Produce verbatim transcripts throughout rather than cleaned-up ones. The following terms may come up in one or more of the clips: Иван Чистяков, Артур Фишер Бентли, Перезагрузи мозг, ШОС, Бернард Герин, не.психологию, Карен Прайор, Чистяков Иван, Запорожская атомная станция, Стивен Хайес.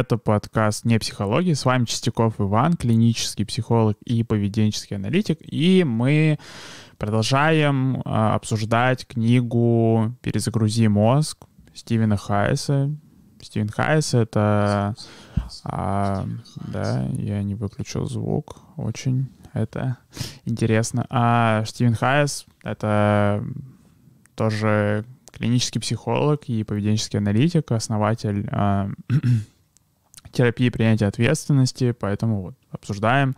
Это подкаст «Не психология». С вами Чистяков Иван, клинический психолог и поведенческий аналитик. И мы продолжаем а, обсуждать книгу «Перезагрузи мозг» Стивена Хайеса. Стивен Хайес — это... А, да, я не выключил звук. Очень это интересно. А Стивен Хайес — это тоже клинический психолог и поведенческий аналитик, основатель а, терапии принятия ответственности, поэтому вот обсуждаем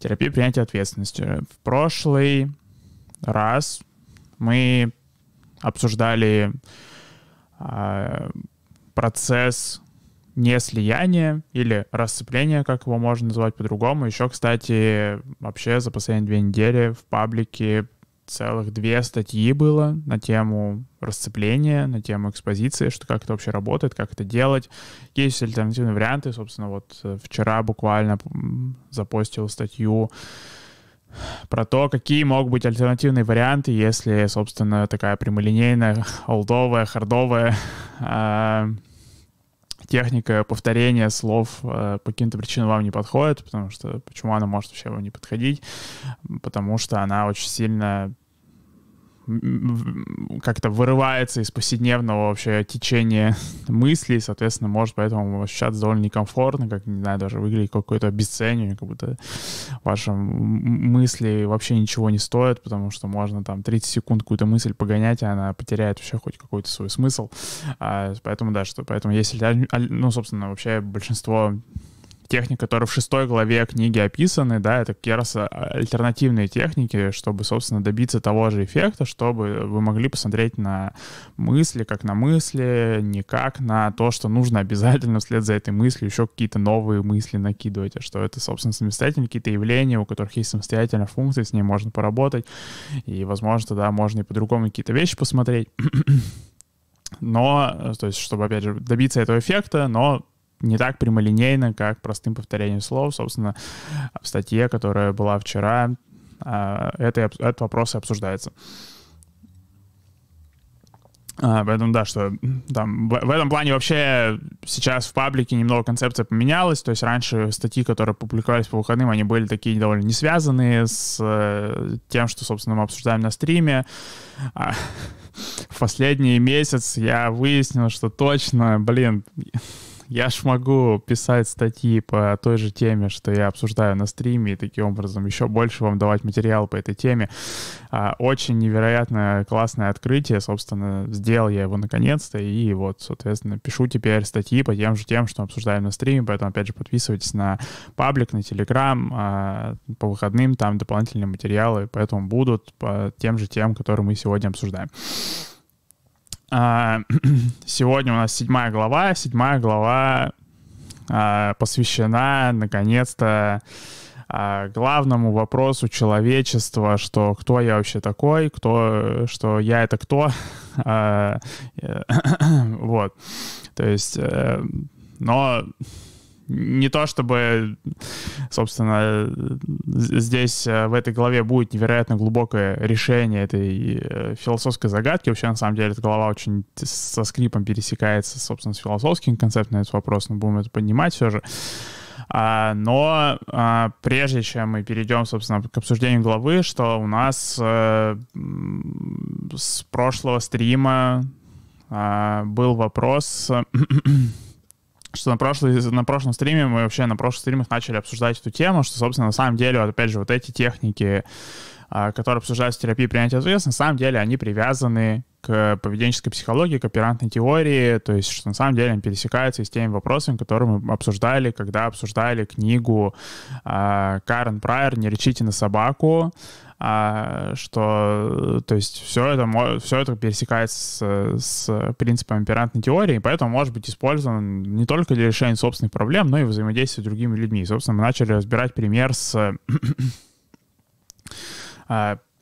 терапию принятия ответственности. В прошлый раз мы обсуждали а, процесс неслияния или расцепления, как его можно назвать по-другому. Еще, кстати, вообще за последние две недели в паблике целых две статьи было на тему расцепления, на тему экспозиции, что как это вообще работает, как это делать. Есть альтернативные варианты. Собственно, вот вчера буквально запостил статью про то, какие могут быть альтернативные варианты, если, собственно, такая прямолинейная, олдовая, хардовая э, техника повторения слов э, по каким-то причинам вам не подходит, потому что почему она может вообще вам не подходить? Потому что она очень сильно как-то вырывается из повседневного вообще течения мыслей, соответственно, может поэтому ощущаться довольно некомфортно, как, не знаю, даже выглядит какое-то обесценивание, как будто ваши мысли вообще ничего не стоят, потому что можно там тридцать секунд какую-то мысль погонять, и она потеряет вообще хоть какой-то свой смысл. А, поэтому, да, что, поэтому если, ну, собственно, вообще большинство техник, которые в шестой главе книги описаны, да, это как раз альтернативные техники, чтобы, собственно, добиться того же эффекта, чтобы вы могли посмотреть на мысли, как на мысли, не как на то, что нужно обязательно вслед за этой мыслью еще какие-то новые мысли накидывать, а что это, собственно, самостоятельные какие-то явления, у которых есть самостоятельная функция, с ней можно поработать, и, возможно, тогда можно и по-другому какие-то вещи посмотреть. Но, то есть, чтобы, опять же, добиться этого эффекта, но не так прямолинейно, как простым повторением слов. Собственно, в статье, которая была вчера, это, этот вопрос и обсуждается. Поэтому, да, что там, в этом плане вообще сейчас в паблике немного концепция поменялась. То есть раньше статьи, которые публиковались по выходным, они были такие довольно не связанные с тем, что, собственно, мы обсуждаем на стриме. В последний месяц я выяснил, что точно, блин... Я ж могу писать статьи по той же теме, что я обсуждаю на стриме, и таким образом еще больше вам давать материал по этой теме. Очень невероятно классное открытие, собственно, сделал я его наконец-то, и вот, соответственно, пишу теперь статьи по тем же тем, что обсуждаем на стриме, поэтому, опять же, подписывайтесь на паблик, на Телеграм, по выходным там дополнительные материалы, поэтому будут по тем же тем, которые мы сегодня обсуждаем. Сегодня у нас седьмая глава. Седьмая глава а, посвящена, наконец-то, а, главному вопросу человечества, что кто я вообще такой, кто, что я это кто. А, вот. То есть, но... Не то чтобы, собственно, здесь в этой главе будет невероятно глубокое решение этой философской загадки. Вообще, на самом деле, эта глава очень со скрипом пересекается, собственно, с философским концептом на этот вопрос. Мы будем это поднимать все же. Но прежде чем мы перейдем, собственно, к обсуждению главы, что у нас с прошлого стрима был вопрос... что на, прошлый, на прошлом стриме мы вообще на прошлых стримах начали обсуждать эту тему, что, собственно, на самом деле, опять же, вот эти техники, которые обсуждаются в терапии принятия ответственности, на самом деле они привязаны к поведенческой психологии, к оперантной теории, то есть, что на самом деле они пересекаются и с теми вопросами, которые мы обсуждали, когда обсуждали книгу Карен Прайор «Не рычите на собаку», что, то есть, все это, все это пересекается с, с принципами оперантной теории, и поэтому может быть использован не только для решения собственных проблем, но и взаимодействия с другими людьми. И, собственно, мы начали разбирать пример с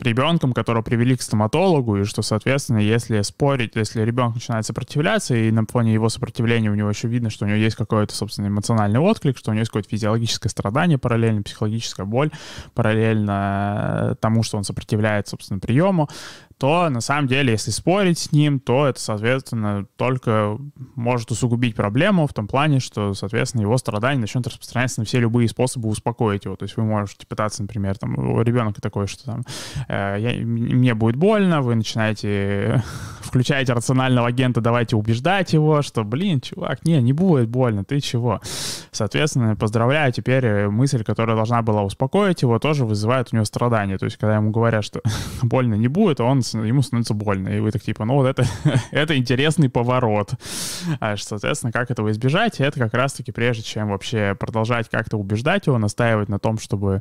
ребенком, которого привели к стоматологу, и что, соответственно, если спорить, если ребенок начинает сопротивляться, и на фоне его сопротивления у него еще видно, что у него есть какой-то, собственно, эмоциональный отклик, что у него есть какое-то физиологическое страдание параллельно, психологическая боль параллельно тому, что он сопротивляет, собственно, приему, то, на самом деле, если спорить с ним, то это, соответственно, только может усугубить проблему в том плане, что, соответственно, его страдание начнет распространяться на все любые способы успокоить его. То есть вы можете пытаться, например, там, у ребенка такое, что там, э, я, мне будет больно, вы начинаете, включаете рационального агента, давайте убеждать его, что, блин, чувак, не, не будет больно, ты чего? Соответственно, поздравляю, теперь мысль, которая должна была успокоить его, тоже вызывает у него страдания. То есть когда ему говорят, что больно не будет, он ему становится больно. И вы так типа, ну вот это, это интересный поворот. Соответственно, как этого избежать? Это как раз-таки прежде, чем вообще продолжать как-то убеждать его, настаивать на том, чтобы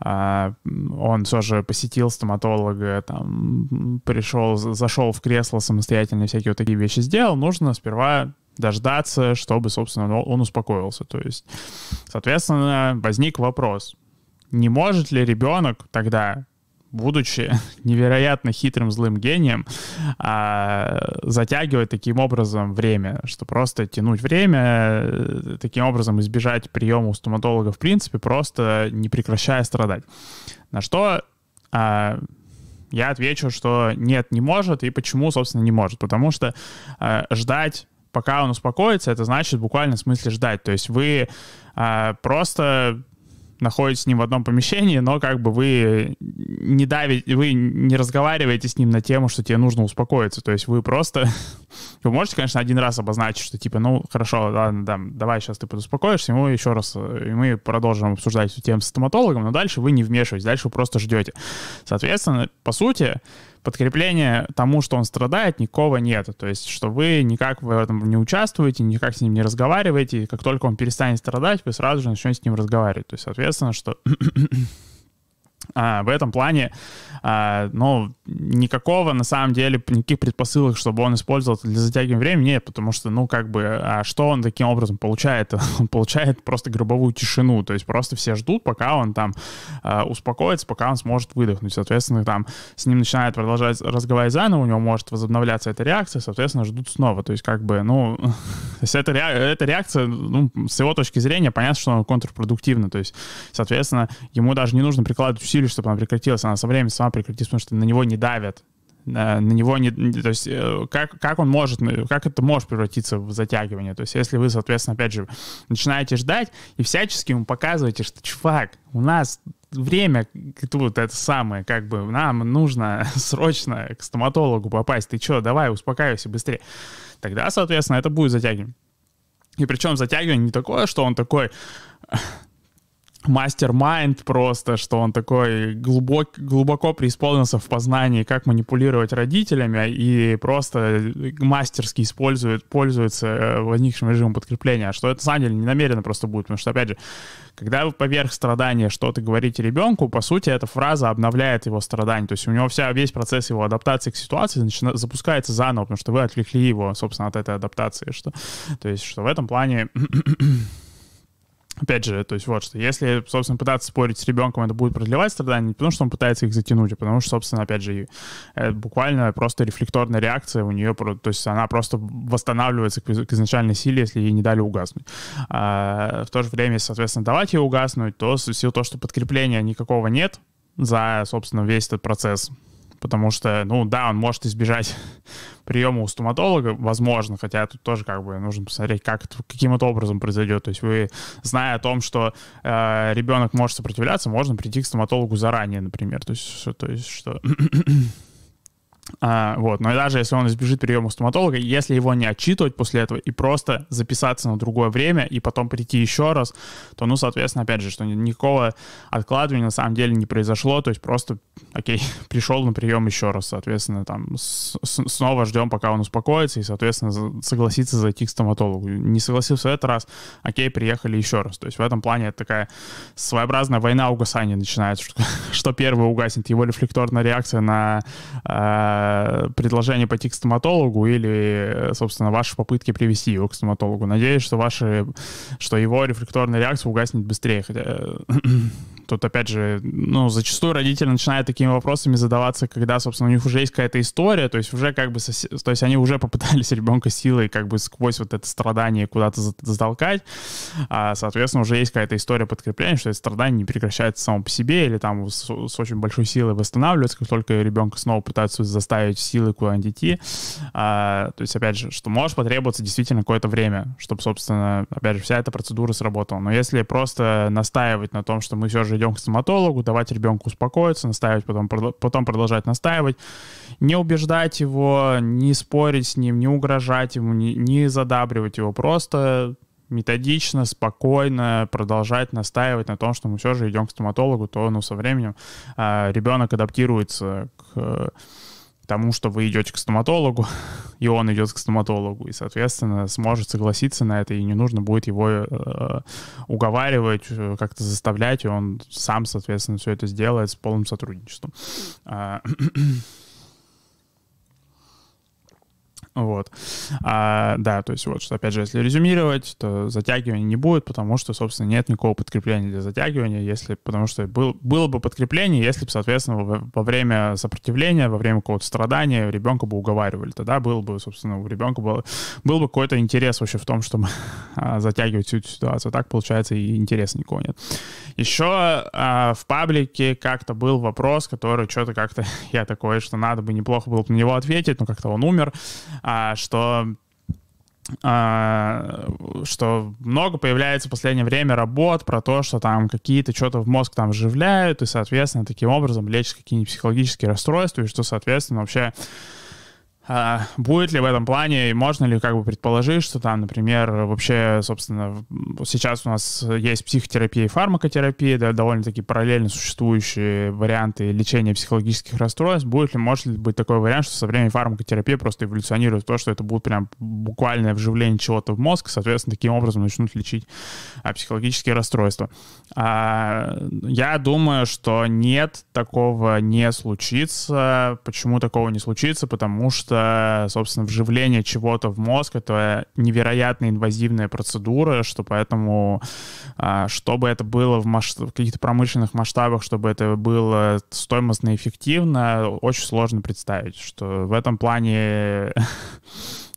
а, он все же посетил стоматолога, там, пришел, зашел в кресло самостоятельно, всякие вот такие вещи сделал, нужно сперва дождаться, чтобы, собственно, он успокоился. То есть, соответственно, возник вопрос, не может ли ребенок тогда, будучи невероятно хитрым злым гением, а, затягивать таким образом время, что просто тянуть время, таким образом избежать приема у стоматолога в принципе, просто не прекращая страдать. На что а, я отвечу, что нет, не может, и почему, собственно, не может. Потому что а, ждать, пока он успокоится, это значит буквально в смысле ждать. То есть вы а, просто... находитесь с ним в одном помещении, но как бы вы не давите, вы не разговариваете с ним на тему, что тебе нужно успокоиться. То есть вы просто... Вы можете, конечно, один раз обозначить, что типа, ну, хорошо, ладно, да, давай сейчас ты подуспокоишься, и мы еще раз, и мы продолжим обсуждать эту тему с стоматологом, но дальше вы не вмешиваетесь, дальше вы просто ждете. Соответственно, по сути, подкрепления тому, что он страдает, никакого нет. То есть, что вы никак в этом не участвуете, никак с ним не разговариваете, и как только он перестанет страдать, вы сразу же начнете с ним разговаривать. То есть, соответственно, что... А, в этом плане, а, ну, никакого, на самом деле, никаких предпосылок, чтобы он использовал для затягивания времени, нет, потому что, ну, как бы, а что он таким образом получает? Он получает просто гробовую тишину, то есть просто все ждут, пока он там а, успокоится, пока он сможет выдохнуть, соответственно, там с ним начинает продолжать разговаривать заново, у него может возобновляться эта реакция, соответственно, ждут снова, то есть как бы, ну, то есть эта, ре... эта реакция, ну, с его точки зрения, понятно, что она контрпродуктивна, то есть, соответственно, ему даже не нужно прикладывать усилия, чтобы она прекратилась, она со временем сама прекратится, потому что на него не давят. На него не... То есть как, как он может... Как это может превратиться в затягивание? То есть если вы, соответственно, опять же, начинаете ждать и всячески ему показываете, что, чувак, у нас... время тут это самое, как бы нам нужно срочно к стоматологу попасть, ты чё, давай, успокаивайся быстрее. Тогда, соответственно, это будет затягивание. И причем затягивание не такое, что он такой... мастер-майнд просто, что он такой глубок, глубоко преисполнился в познании, как манипулировать родителями, и просто мастерски использует, пользуется возникшим режимом подкрепления, что это, на самом деле, не намеренно просто будет, потому что, опять же, когда вы поверх страдания что-то говорите ребенку, по сути, эта фраза обновляет его страдание, то есть у него вся, весь процесс его адаптации к ситуации начина, запускается заново, потому что вы отвлекли его, собственно, от этой адаптации, что, то есть, что в этом плане... Опять же, то есть вот что, если, собственно, пытаться спорить с ребенком, это будет продлевать страдания, не потому что он пытается их затянуть, а потому что, собственно, опять же, буквально просто рефлекторная реакция у нее, то есть она просто восстанавливается к изначальной силе, если ей не дали угаснуть. А в то же время, если, соответственно, давать ей угаснуть, то в силу того, что подкрепления никакого нет за, собственно, весь этот процесс, потому что, ну да, он может избежать приема у стоматолога, возможно, хотя тут тоже как бы нужно посмотреть, как это, каким это образом произойдет. То есть вы, зная о том, что э, ребенок может сопротивляться, можно прийти к стоматологу заранее, например. То есть, то есть что... А, вот, но и даже если он избежит приема у стоматолога, если его не отчитывать после этого и просто записаться на другое время и потом прийти еще раз, то, ну, соответственно, опять же, что никакого откладывания на самом деле не произошло, то есть просто, окей, пришел на прием еще раз, соответственно, там, с -с снова ждем, пока он успокоится и, соответственно, согласится зайти к стоматологу. Не согласился в этот раз, окей, приехали еще раз. То есть в этом плане это такая своеобразная война угасания начинается, что, что первое угаснет, его рефлекторная реакция на... предложение пойти к стоматологу или, собственно, ваши попытки привести его к стоматологу. Надеюсь, что ваши, что его рефлекторная реакция угаснет быстрее, хотя Тут, опять же, ну, зачастую родители начинают такими вопросами задаваться, когда, собственно, у них уже есть какая-то история, то есть уже как бы, сос... то есть они уже попытались ребенка силой как бы сквозь вот это страдание куда-то затолкать, а, соответственно, уже есть какая-то история подкрепления, что это страдание не прекращается само по себе или там с, с очень большой силой восстанавливается, как только ребенка снова пытаются заставить силой куда-нибудь идти. А, то есть, опять же, что может потребоваться действительно какое-то время, чтобы, собственно, опять же, вся эта процедура сработала. Но если просто настаивать на том, что мы все же идем к стоматологу, давать ребенку успокоиться, настаивать, потом, потом продолжать настаивать, не убеждать его, не спорить с ним, не угрожать ему, не, не задабривать его, просто методично, спокойно продолжать настаивать на том, что мы все же идем к стоматологу, то, ну, со временем э, ребенок адаптируется к э, тому, что вы идете к стоматологу, и он идет к стоматологу, и, соответственно, сможет согласиться на это, и не нужно будет его э, уговаривать, как-то заставлять, и он сам, соответственно, все это сделает с полным сотрудничеством. Вот. А, да, то есть вот, что, опять же, если резюмировать, то затягивания не будет, потому что, собственно, нет никакого подкрепления для затягивания, если, потому что был, было бы подкрепление, если бы, соответственно, во, во время сопротивления, во время какого-то страдания ребенка бы уговаривали. Тогда был бы, собственно, у ребенка был, был бы какой-то интерес вообще в том, чтобы затягивать всю эту ситуацию. Так, получается, и интереса никого нет. Еще а, в паблике как-то был вопрос, который что-то как-то, я такой, что надо бы, неплохо было бы на него ответить, но как-то он умер. А, что, а, что много появляется в последнее время работ про то, что там какие-то что-то в мозг там вживляют, и, соответственно, таким образом лечат какие-нибудь психологические расстройства, и что, соответственно, вообще а, будет ли в этом плане, и можно ли как бы предположить, что там, например, вообще, собственно, сейчас у нас есть психотерапия и фармакотерапия, да, довольно-таки параллельно существующие варианты лечения психологических расстройств. Будет ли, может ли быть такой вариант, что со временем фармакотерапия просто эволюционирует в то, что это будет прям буквальное вживление чего-то в мозг, и, соответственно, таким образом начнут лечить а, психологические расстройства. А, я думаю, что нет, такого не случится. Почему такого не случится? Потому что собственно, вживление чего-то в мозг — это невероятно инвазивная процедура, что поэтому, чтобы это было в, масш... в каких-то промышленных масштабах, чтобы это было стоимостно и эффективно, очень сложно представить, что в этом плане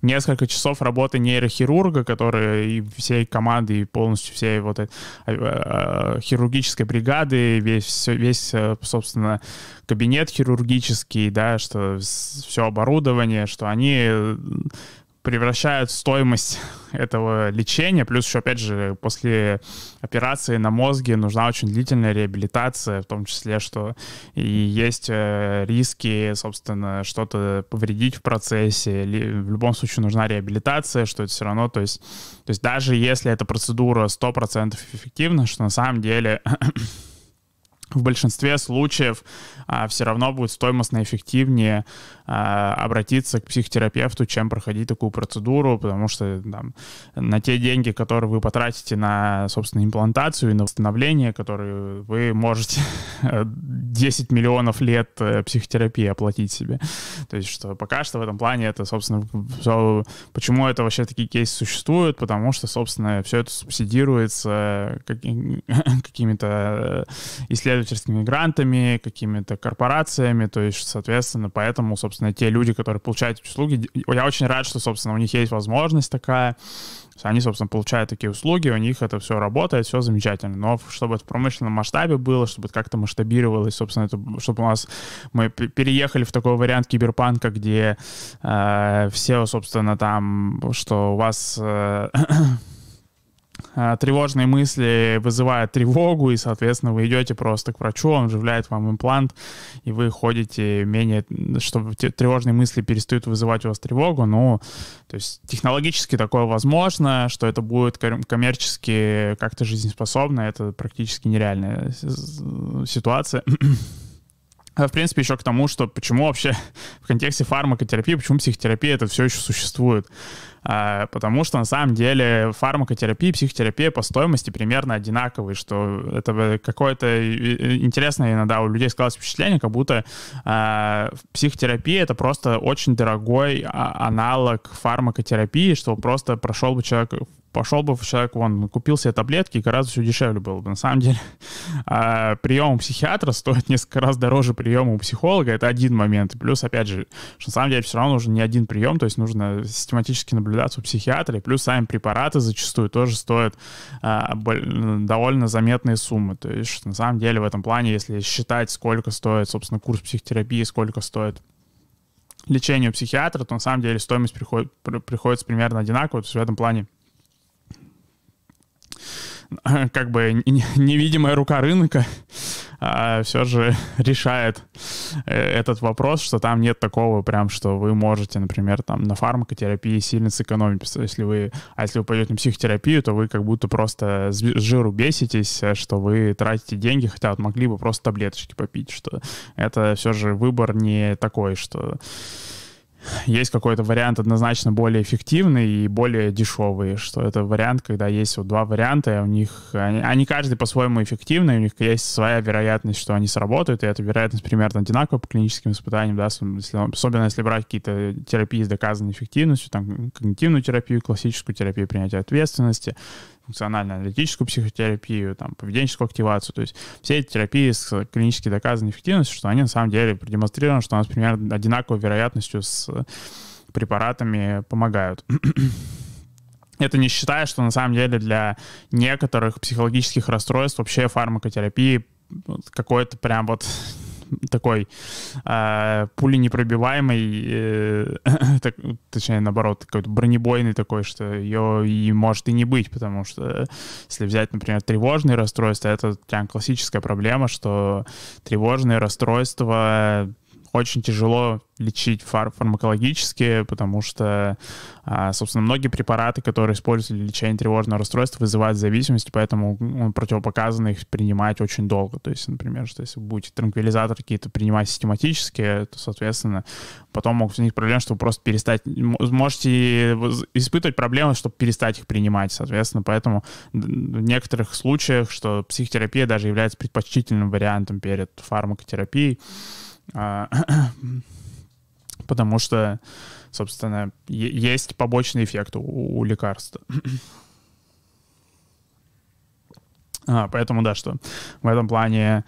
несколько часов работы нейрохирурга, который и всей команды, и полностью всей вот этой хирургической бригады, весь, весь, собственно, кабинет хирургический, да, что все оборудование, что они превращают стоимость этого лечения, плюс еще, опять же, после операции на мозге нужна очень длительная реабилитация, в том числе, что и есть риски, собственно, что-то повредить в процессе, в любом случае нужна реабилитация, что это все равно, то есть, то есть даже если эта процедура сто процентов эффективна, что на самом деле в большинстве случаев а, все равно будет стоимостно эффективнее а, обратиться к психотерапевту, чем проходить такую процедуру, потому что там, на те деньги, которые вы потратите на, собственно, имплантацию и на восстановление, которые вы можете десять миллионов лет психотерапии оплатить себе. То есть, что пока что в этом плане это, собственно, все, почему это вообще такие кейсы существуют, потому что, собственно, все это субсидируется какими-то исследованиями, грантами, какими-то корпорациями, то есть, соответственно, поэтому, собственно, те люди, которые получают эти услуги, я очень рад, что, собственно, у них есть возможность такая, они, собственно, получают такие услуги, у них это все работает, все замечательно, но чтобы это в промышленном масштабе было, чтобы это как-то масштабировалось, собственно, это, чтобы у нас мы переехали в такой вариант киберпанка, где э, все, собственно, там, что у вас э, тревожные мысли вызывают тревогу, и, соответственно, вы идете просто к врачу, он вживляет вам имплант, и вы ходите менее, чтобы тревожные мысли перестают вызывать у вас тревогу. Ну, то есть технологически такое возможно, что это будет коммерчески как-то жизнеспособно, это практически нереальная ситуация. В принципе, еще к тому, что почему вообще в контексте фармакотерапии, почему психотерапия это все еще существует. потому что на самом деле фармакотерапия и психотерапия по стоимости примерно одинаковые, что это какое-то интересное иногда у людей складывается впечатление, как будто психотерапия — это просто очень дорогой аналог фармакотерапии, что просто прошел бы человек... Пошел бы человек, он купил себе таблетки, и гораздо все дешевле было бы. На самом деле, прием у психиатра стоит несколько раз дороже приема у психолога. Это один момент. Плюс, опять же, что на самом деле все равно нужен не один прием, то есть нужно систематически наблюдаться у психиатра. И плюс сами препараты зачастую тоже стоят довольно заметные суммы. То есть, на самом деле, в этом плане, если считать, сколько стоит, собственно, курс психотерапии, сколько стоит лечение у психиатра, то на самом деле стоимость приходит, приходится примерно одинаково. То есть в этом плане как бы невидимая рука рынка а, все же решает этот вопрос, что там нет такого прям, что вы можете, например, там на фармакотерапии сильно сэкономить. Если вы, а если вы пойдете на психотерапию, то вы как будто просто с жиру беситесь, что вы тратите деньги, хотя вот могли бы просто таблеточки попить, что это все же выбор не такой, что... Есть какой-то вариант однозначно более эффективный и более дешевый, что это вариант, когда есть вот два варианта, у них они, они каждый по-своему эффективны, у них есть своя вероятность, что они сработают, и эта вероятность примерно одинаковая по клиническим испытаниям, да, особенно если брать какие-то терапии с доказанной эффективностью, там когнитивную терапию, классическую терапию принятия ответственности, функционально-аналитическую психотерапию, там, поведенческую активацию. То есть все эти терапии с клинически доказанной эффективностью, что они на самом деле продемонстрированы, что у нас примерно одинаковой вероятностью с препаратами помогают. Это не считая, что на самом деле для некоторых психологических расстройств вообще фармакотерапии какой-то прям вот... такой э, пуленепробиваемый, э, так, точнее, наоборот, какой-то бронебойный такой, что ее и может и не быть, потому что если взять, например, тревожные расстройства, это прям классическая проблема, что тревожные расстройства очень тяжело лечить фар- фармакологически, потому что, собственно, многие препараты, которые используются для лечения тревожного расстройства, вызывают зависимость, поэтому противопоказано их принимать очень долго. То есть, например, что если вы будете транквилизаторы какие-то принимать систематически, то, соответственно, потом могут возникнуть проблемы, чтобы просто перестать... Можете испытывать проблемы, чтобы перестать их принимать, соответственно. Поэтому в некоторых случаях, что психотерапия даже является предпочтительным вариантом перед фармакотерапией, потому что, собственно, есть побочный эффект у, у лекарства. А, поэтому, да, что в этом плане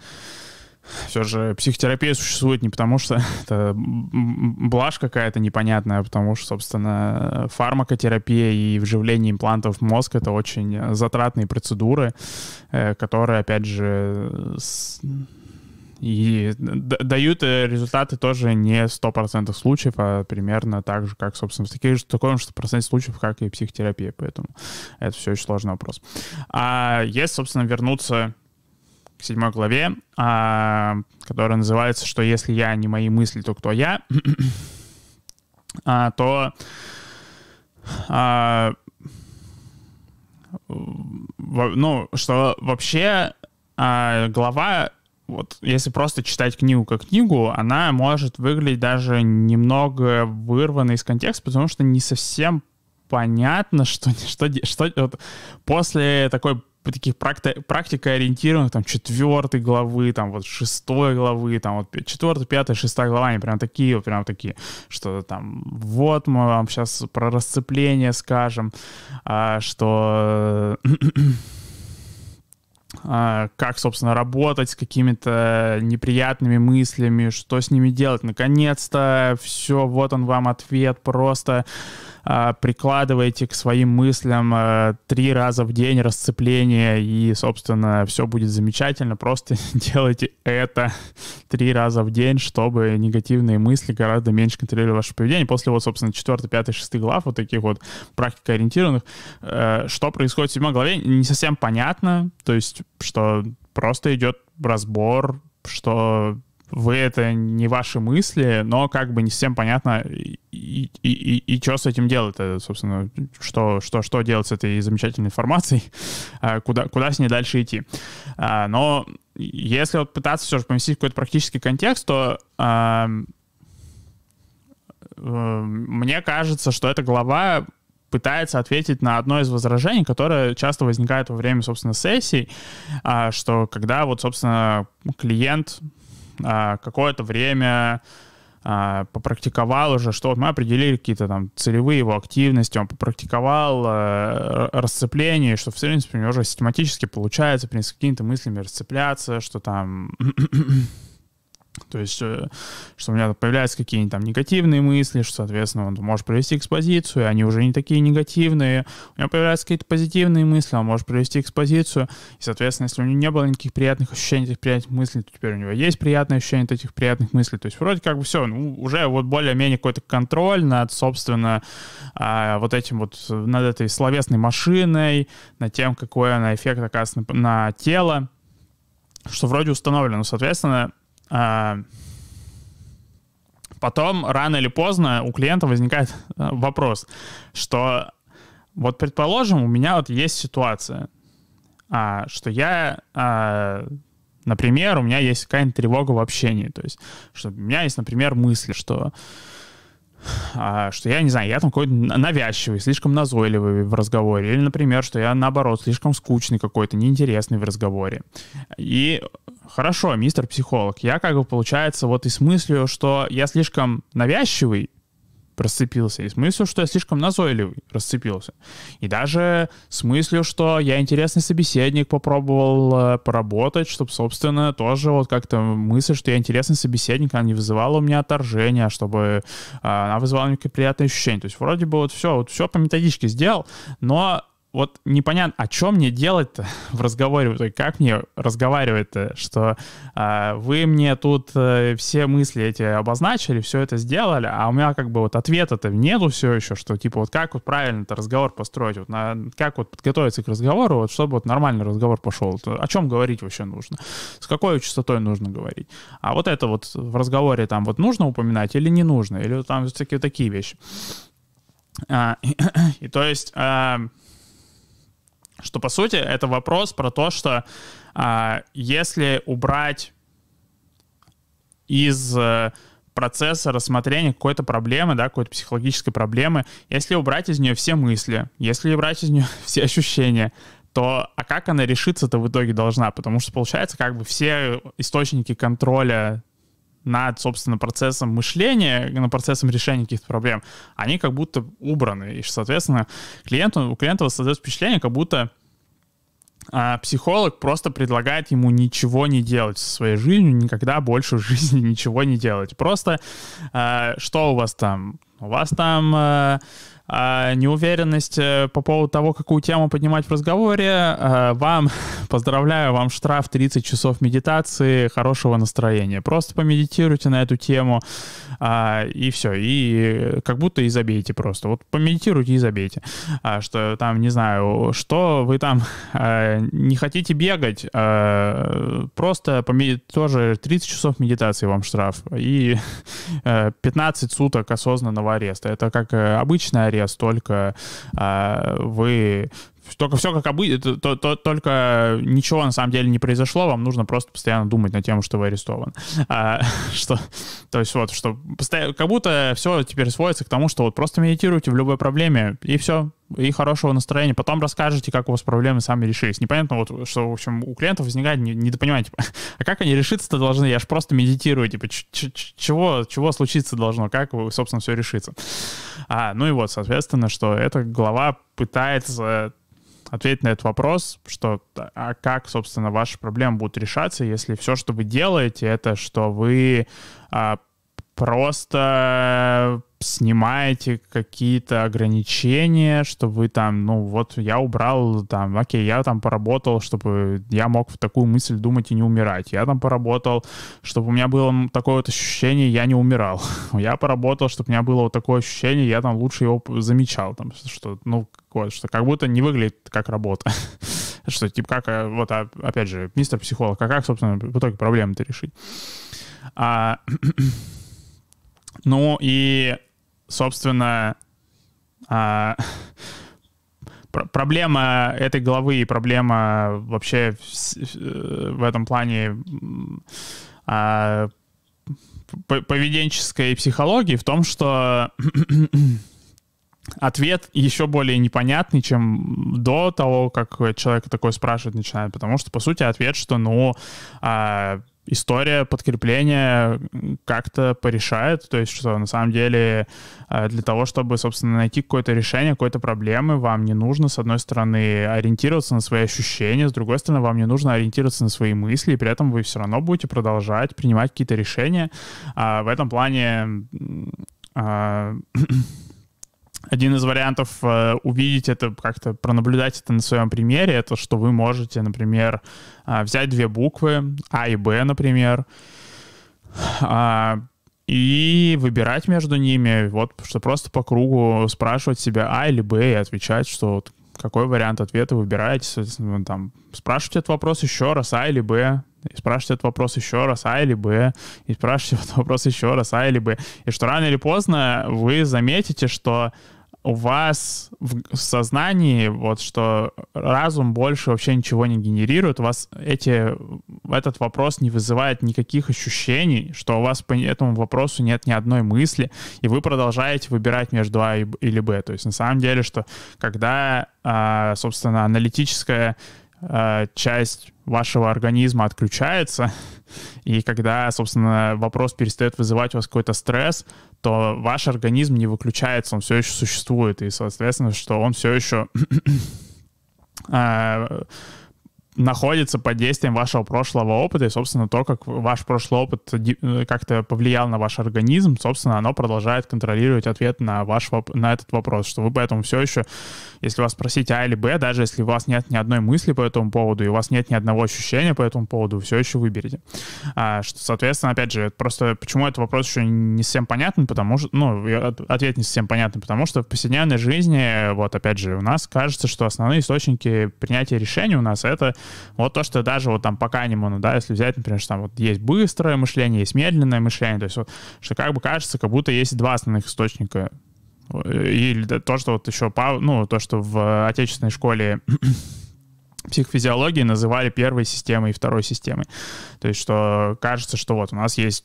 все же психотерапия существует не потому, что это блажь какая-то непонятная, а потому что, собственно, фармакотерапия и вживление имплантов в мозг — это очень затратные процедуры, которые, опять же, с... И дают результаты тоже не в сто процентов случаев, а примерно так же, как, собственно, в таких же, в таком же проценте случаев, как и психотерапия. Поэтому это все очень сложный вопрос. А если, собственно, вернуться к седьмой главе, а, которая называется «Что если я не мои мысли, то кто я?», а, то... А, ну, что вообще а, глава... Вот, если просто читать книгу как книгу, она может выглядеть даже немного вырванной из контекста, потому что не совсем понятно, что, что, что вот, после такой таких практи, практикоориентированных там четвертой главы, там вот шестой главы, там вот четвертая, пятая, шестая глава, они прям такие, вот прям такие, что там вот мы вам сейчас про расцепление скажем, а, что... как, собственно, работать с какими-то неприятными мыслями, что с ними делать. Наконец-то все, вот он вам ответ. Просто а, прикладывайте к своим мыслям а, три раза в день расцепление, и, собственно, все будет замечательно. Просто делайте это три раза в день, чтобы негативные мысли гораздо меньше контролировали ваше поведение. После вот, собственно, четыре, пять, шесть глав, вот таких вот практикоориентированных, а, что происходит в седьмой главе, не совсем понятно. То есть что просто идет разбор, что вы — это не ваши мысли, но как бы не всем понятно, и, и, и, и что с этим делать, собственно, что, что, что делать с этой замечательной информацией, куда, куда с ней дальше идти. Но если вот пытаться все же поместить в какой-то практический контекст, то мне кажется, что эта глава пытается ответить на одно из возражений, которое часто возникает во время, собственно, сессий, что когда вот, собственно, клиент какое-то время попрактиковал уже, что мы определили какие-то там целевые его активности, он попрактиковал э, расцепление, что в принципе у него уже систематически получается, в принципе, какими-то мыслями расцепляться, что там... То есть, что у меня появляются какие-нибудь там негативные мысли, что, соответственно, он может привести экспозицию, и они уже не такие негативные. У него появляются какие-то позитивные мысли, он может привести экспозицию. И, соответственно, если у него не было никаких приятных ощущений, этих приятных мыслей, то теперь у него есть приятные ощущения этих приятных мыслей. То есть, вроде как бы все, ну, уже вот более-менее какой-то контроль над, собственно, вот этим вот, над этой словесной машиной, над тем, какой она эффект оказывает на тело, что вроде установлено. Но, соответственно, потом, рано или поздно, у клиента возникает вопрос, что вот, предположим, у меня вот есть ситуация, что я, например, у меня есть какая-нибудь тревога в общении, то есть, что у меня есть, например, мысли, что... что я, не знаю, я там какой-то навязчивый, слишком назойливый в разговоре, или, например, что я, наоборот, слишком скучный какой-то, неинтересный в разговоре. И хорошо, мистер психолог, я как бы, получается, вот и с мыслью, что я слишком навязчивый, расцепился, и с мыслью, что я слишком назойливый, расцепился. И даже с мыслью, что я интересный собеседник, попробовал э, поработать, чтобы, собственно, тоже вот как-то мысль, что я интересный собеседник, она не вызывала у меня отторжения, чтобы э, она вызывала мне какие-то приятные ощущения. То есть вроде бы вот все, вот все по методичке сделал, но вот непонятно, о чем мне делать-то в разговоре, как мне разговаривать-то, что э, вы мне тут э, все мысли эти обозначили, все это сделали, а у меня как бы вот ответа-то нету все еще, что типа вот как вот правильно-то разговор построить, вот на, как вот подготовиться к разговору, вот чтобы вот нормальный разговор пошел, то о чем говорить вообще нужно, с какой частотой нужно говорить, а вот это вот в разговоре там вот нужно упоминать или не нужно, или вот там всякие такие вещи. А, и, и то есть... А, Что, по сути, это вопрос про то, что а, если убрать из а, процесса рассмотрения какой-то проблемы, да, какой-то психологической проблемы, если убрать из нее все мысли, если убрать из нее все ощущения, то а как она решиться-то в итоге должна? Потому что, получается, как бы все источники контроля над, собственно, процессом мышления, над процессом решения каких-то проблем, они как будто убраны. И, соответственно, клиенту, у клиента создается впечатление, как будто а, психолог просто предлагает ему ничего не делать со своей жизнью, никогда больше в жизни ничего не делать. Просто а, что у вас там? У вас там а, а, неуверенность по поводу того, какую тему поднимать в разговоре. А, вам, поздравляю, вам штраф тридцать часов медитации, хорошего настроения. Просто помедитируйте на эту тему а, и все. И как будто и забейте просто. Вот помедитируйте и забейте. А, что там, не знаю, что вы там а, не хотите бегать, а, просто помед... тоже тридцать часов медитации вам штраф. И а, пятнадцать суток осознанного ареста. Это как обычный арест, только а, вы... Только все как обычно, то, то, только ничего на самом деле не произошло, вам нужно просто постоянно думать на тему, что вы арестованы. А, что, то есть вот, что как будто все теперь сводится к тому, что вот просто медитируйте в любой проблеме, и все, и хорошего настроения. Потом расскажете, как у вас проблемы сами решились. Непонятно, вот, что, в общем, у клиентов возникает недопонимание, типа, а как они решиться-то должны? Я же просто медитирую, типа, чего, чего случиться должно, как, собственно, все решится. А, ну и вот, соответственно, что эта глава пытается... ответить на этот вопрос, что а как, собственно, ваши проблемы будут решаться, если все, что вы делаете, это что вы а, просто снимаете какие-то ограничения, что вы там, ну вот я убрал там, окей, я там поработал, чтобы я мог в такую мысль думать и не умирать. Я там поработал, чтобы у меня было такое вот ощущение, я не умирал. Я поработал, чтобы у меня было вот такое ощущение, я там лучше его замечал. Там, что, ну, вот, что как будто не выглядит как работа. Что, типа, как, вот, опять же, мистер психолог, а как, собственно, в итоге проблему-то решить? Ну и... Собственно, проблема этой главы и проблема вообще в этом плане поведенческой психологии в том, что Ответ еще более непонятный, чем до того, как человек такой спрашивать начинает, потому что, по сути, ответ, что, ну, э, история подкрепления как-то порешает, то есть, что на самом деле э, для того, чтобы, собственно, найти какое-то решение, какой-то проблемы, вам не нужно, с одной стороны, ориентироваться на свои ощущения, с другой стороны, вам не нужно ориентироваться на свои мысли, и при этом вы все равно будете продолжать принимать какие-то решения. Э, в этом плане... Э, Один из вариантов э, увидеть это, как-то пронаблюдать это на своем примере, это что вы можете, например, э, взять две буквы, А и Б, например, э, и выбирать между ними, вот, что просто по кругу спрашивать себя А или Б и отвечать, что вот, какой вариант ответа выбираете, соответственно, там, спрашивать этот вопрос еще раз, А или Б, и спрашивать этот вопрос еще раз, А или Б, и спрашивать этот вопрос еще раз, А или Б. И что рано или поздно вы заметите, что у вас в сознании, вот что разум больше вообще ничего не генерирует, у вас эти, этот вопрос не вызывает никаких ощущений, что у вас по этому вопросу нет ни одной мысли, и вы продолжаете выбирать между А или Б. То есть на самом деле, что когда, собственно, аналитическая часть вашего организма отключается, и когда, собственно, вопрос перестает вызывать у вас какой-то стресс, то ваш организм не выключается, он все еще существует, и, соответственно, что он все еще находится под действием вашего прошлого опыта, и, собственно, то, как ваш прошлый опыт как-то повлиял на ваш организм, собственно, оно продолжает контролировать ответ на, ваш, на этот вопрос, что вы поэтому все еще, если вас спросить А или Б, даже если у вас нет ни одной мысли по этому поводу, и у вас нет ни одного ощущения по этому поводу, вы все еще выберете. А, что, соответственно, опять же, просто почему этот вопрос еще не совсем понятен, потому что, ну, ответ не совсем понятен, потому что в повседневной жизни, вот, опять же, у нас кажется, что основные источники принятия решений у нас — это вот то, что даже вот там по Канеману, да, если взять, например, что там вот есть быстрое мышление, есть медленное мышление, то есть вот, что как бы кажется, как будто есть два основных источника. И то, что вот еще, ну, то, что в отечественной школе психофизиологии называли первой системой и второй системой. То есть что кажется, что вот у нас есть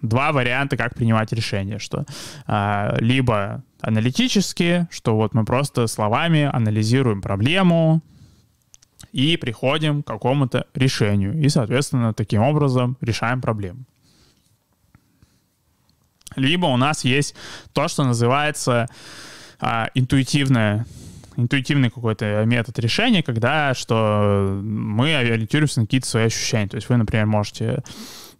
два варианта, как принимать решение, что а, либо аналитически, что вот мы просто словами анализируем проблему, и приходим к какому-то решению. И, соответственно, таким образом решаем проблему. Либо у нас есть то, что называется а, интуитивное, интуитивный какой-то метод решения, когда что мы ориентируемся на какие-то свои ощущения. То есть вы, например, можете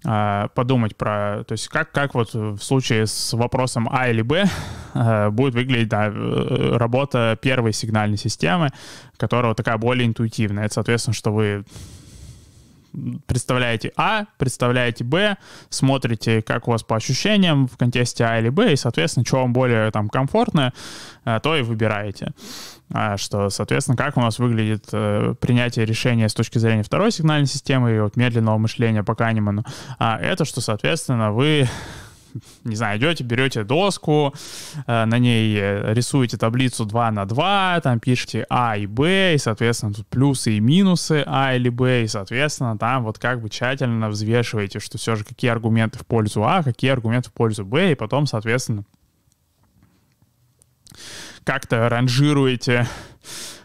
а, подумать про... То есть как, как вот в случае с вопросом А или Б а, будет выглядеть, да, работа первой сигнальной системы, которая такая более интуитивная. Это, соответственно, что вы представляете А, представляете Б, смотрите, как у вас по ощущениям в контексте А или Б, и, соответственно, что вам более там комфортно, то и выбираете. Что, соответственно, как у нас выглядит принятие решения с точки зрения второй сигнальной системы и вот медленного мышления по Канеману, это что, соответственно, вы... не знаю, идете, берете доску, на ней рисуете таблицу два на два, там пишете А и Б, и, соответственно, тут плюсы и минусы А или Б, и, соответственно, там вот как бы тщательно взвешиваете, что все же какие аргументы в пользу А, какие аргументы в пользу Б, и потом, соответственно, как-то ранжируете...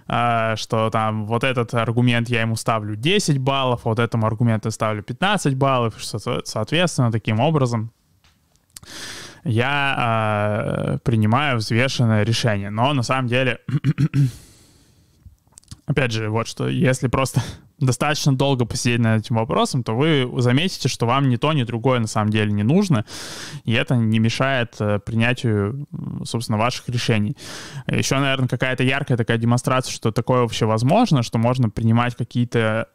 что там вот этот аргумент я ему ставлю десять баллов, вот этому аргументу ставлю пятнадцать баллов, что, соответственно, таким образом я э, принимаю взвешенное решение. Но на самом деле, опять же, вот что, если просто достаточно долго посидеть над этим вопросом, то вы заметите, что вам ни то, ни другое на самом деле не нужно, и это не мешает э, принятию, собственно, ваших решений. Еще, наверное, какая-то яркая такая демонстрация, что такое вообще возможно, что можно принимать какие-то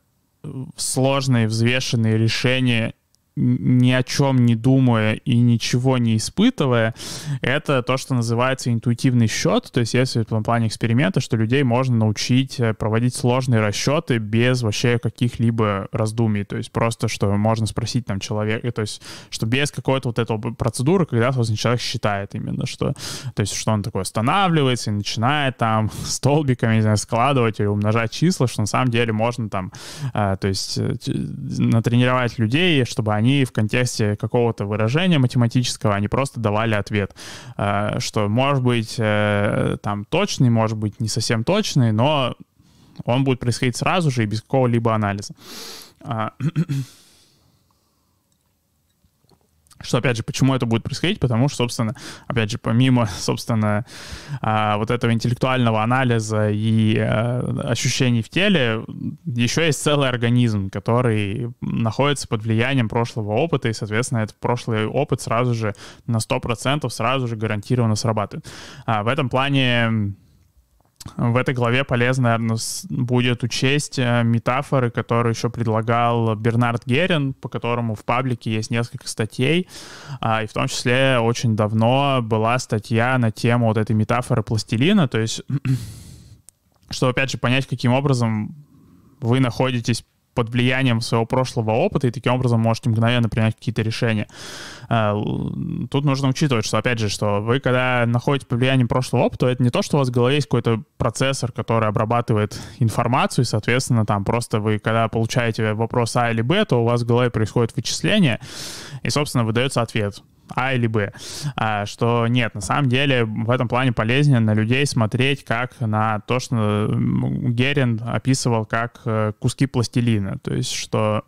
сложные взвешенные решения, ни о чем не думая и ничего не испытывая, это то, что называется интуитивный счет. То есть есть в этом плане эксперимента, что людей можно научить проводить сложные расчеты без вообще каких-либо раздумий. То есть просто, что можно спросить там человека, то есть что без какой-то вот этой процедуры, когда, собственно, человек считает именно, что, то есть что он такой останавливается и начинает там столбиками, не знаю, складывать или умножать числа, что на самом деле можно там, то есть натренировать людей, чтобы они они в контексте какого-то выражения математического, они просто давали ответ, что может быть там точный, может быть не совсем точный, но он будет происходить сразу же и без какого-либо анализа. Что, опять же, почему это будет происходить? Потому что, собственно, опять же, помимо, собственно, вот этого интеллектуального анализа и ощущений в теле, еще есть целый организм, который находится под влиянием прошлого опыта, и, соответственно, этот прошлый опыт сразу же на сто процентов сразу же гарантированно срабатывает. В этом плане... В этой главе полезно, наверное, будет учесть метафоры, которые еще предлагал Бернард Герин, по которому в паблике есть несколько статей, и в том числе очень давно была статья на тему вот этой метафоры пластилина, то есть, чтобы, опять же, понять, каким образом вы находитесь под влиянием своего прошлого опыта, и таким образом можете мгновенно принять какие-то решения. Тут нужно учитывать, что, опять же, что вы, когда находитесь под влиянием прошлого опыта, это не то, что у вас в голове есть какой-то процессор, который обрабатывает информацию, и, соответственно, там просто вы, когда получаете вопрос А или Б, то у вас в голове происходит вычисление, и, собственно, выдается ответ А или Б. А, что нет, на самом деле в этом плане полезнее на людей смотреть как на то, что Герин описывал как куски пластилина. То есть, что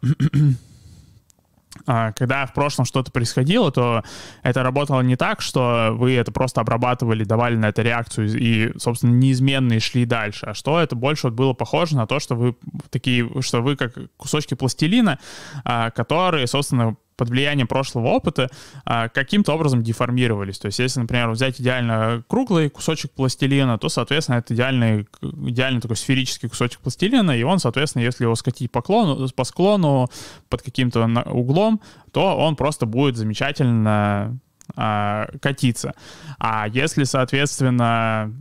когда в прошлом что-то происходило, то это работало не так, что вы это просто обрабатывали, давали на это реакцию и, собственно, неизменные шли дальше, а что это больше вот было похоже на то, что вы такие, что вы как кусочки пластилина, которые, собственно, под влиянием прошлого опыта каким-то образом деформировались. То есть, если, например, взять идеально круглый кусочек пластилина, то, соответственно, это идеальный, идеальный такой сферический кусочек пластилина, и он, соответственно, если его скатить по склону, по склону под каким-то углом, то он просто будет замечательно а, катиться. А если, соответственно,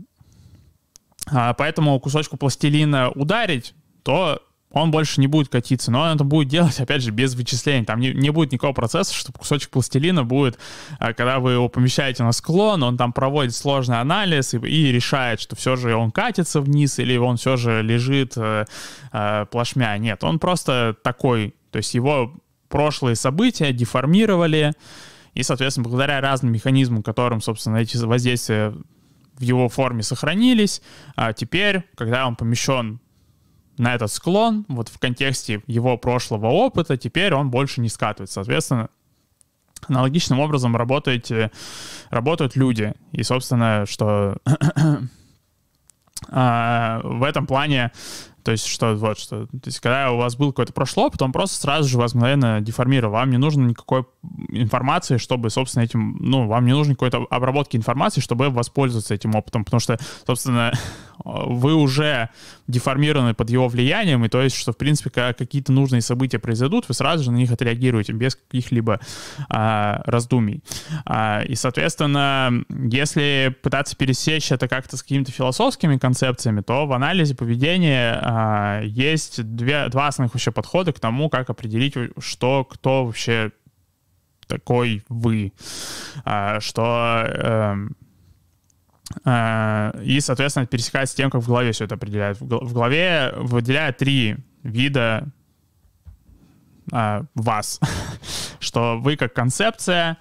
а, по этому кусочку пластилина ударить, то он больше не будет катиться, но он это будет делать, опять же, без вычислений. Там не, не будет никакого процесса, что кусочек пластилина будет, когда вы его помещаете на склон, он там проводит сложный анализ и, и решает, что все же он катится вниз или он все же лежит э, э, плашмя. Нет, он просто такой. То есть его прошлые события деформировали, и, соответственно, благодаря разным механизмам, которым, собственно, эти воздействия в его форме сохранились, а теперь, когда он помещен на этот склон, вот в контексте его прошлого опыта, теперь он больше не скатывается. Соответственно, аналогичным образом работают, работают люди. И, собственно, что в этом плане, то есть, что вот, что, то есть, когда у вас был какой-то прошлый опыт, он просто сразу же вас мгновенно деформировал. Вам не нужно никакой информации, чтобы, собственно, этим, ну, вам не нужно какой-то обработки информации, чтобы воспользоваться этим опытом, потому что, собственно, вы уже деформированы под его влиянием, и то есть, что, в принципе, когда какие-то нужные события произойдут, вы сразу же на них отреагируете без каких-либо а, раздумий. А, и, соответственно, если пытаться пересечь это как-то с какими-то философскими концепциями, то в анализе поведения а, есть две, два основных вообще подхода к тому, как определить, что, кто вообще такой вы, а, что... А, И, соответственно, пересекается с тем, как в голове все это определяет. В голове выделяют три вида а, вас. Что вы как концепция,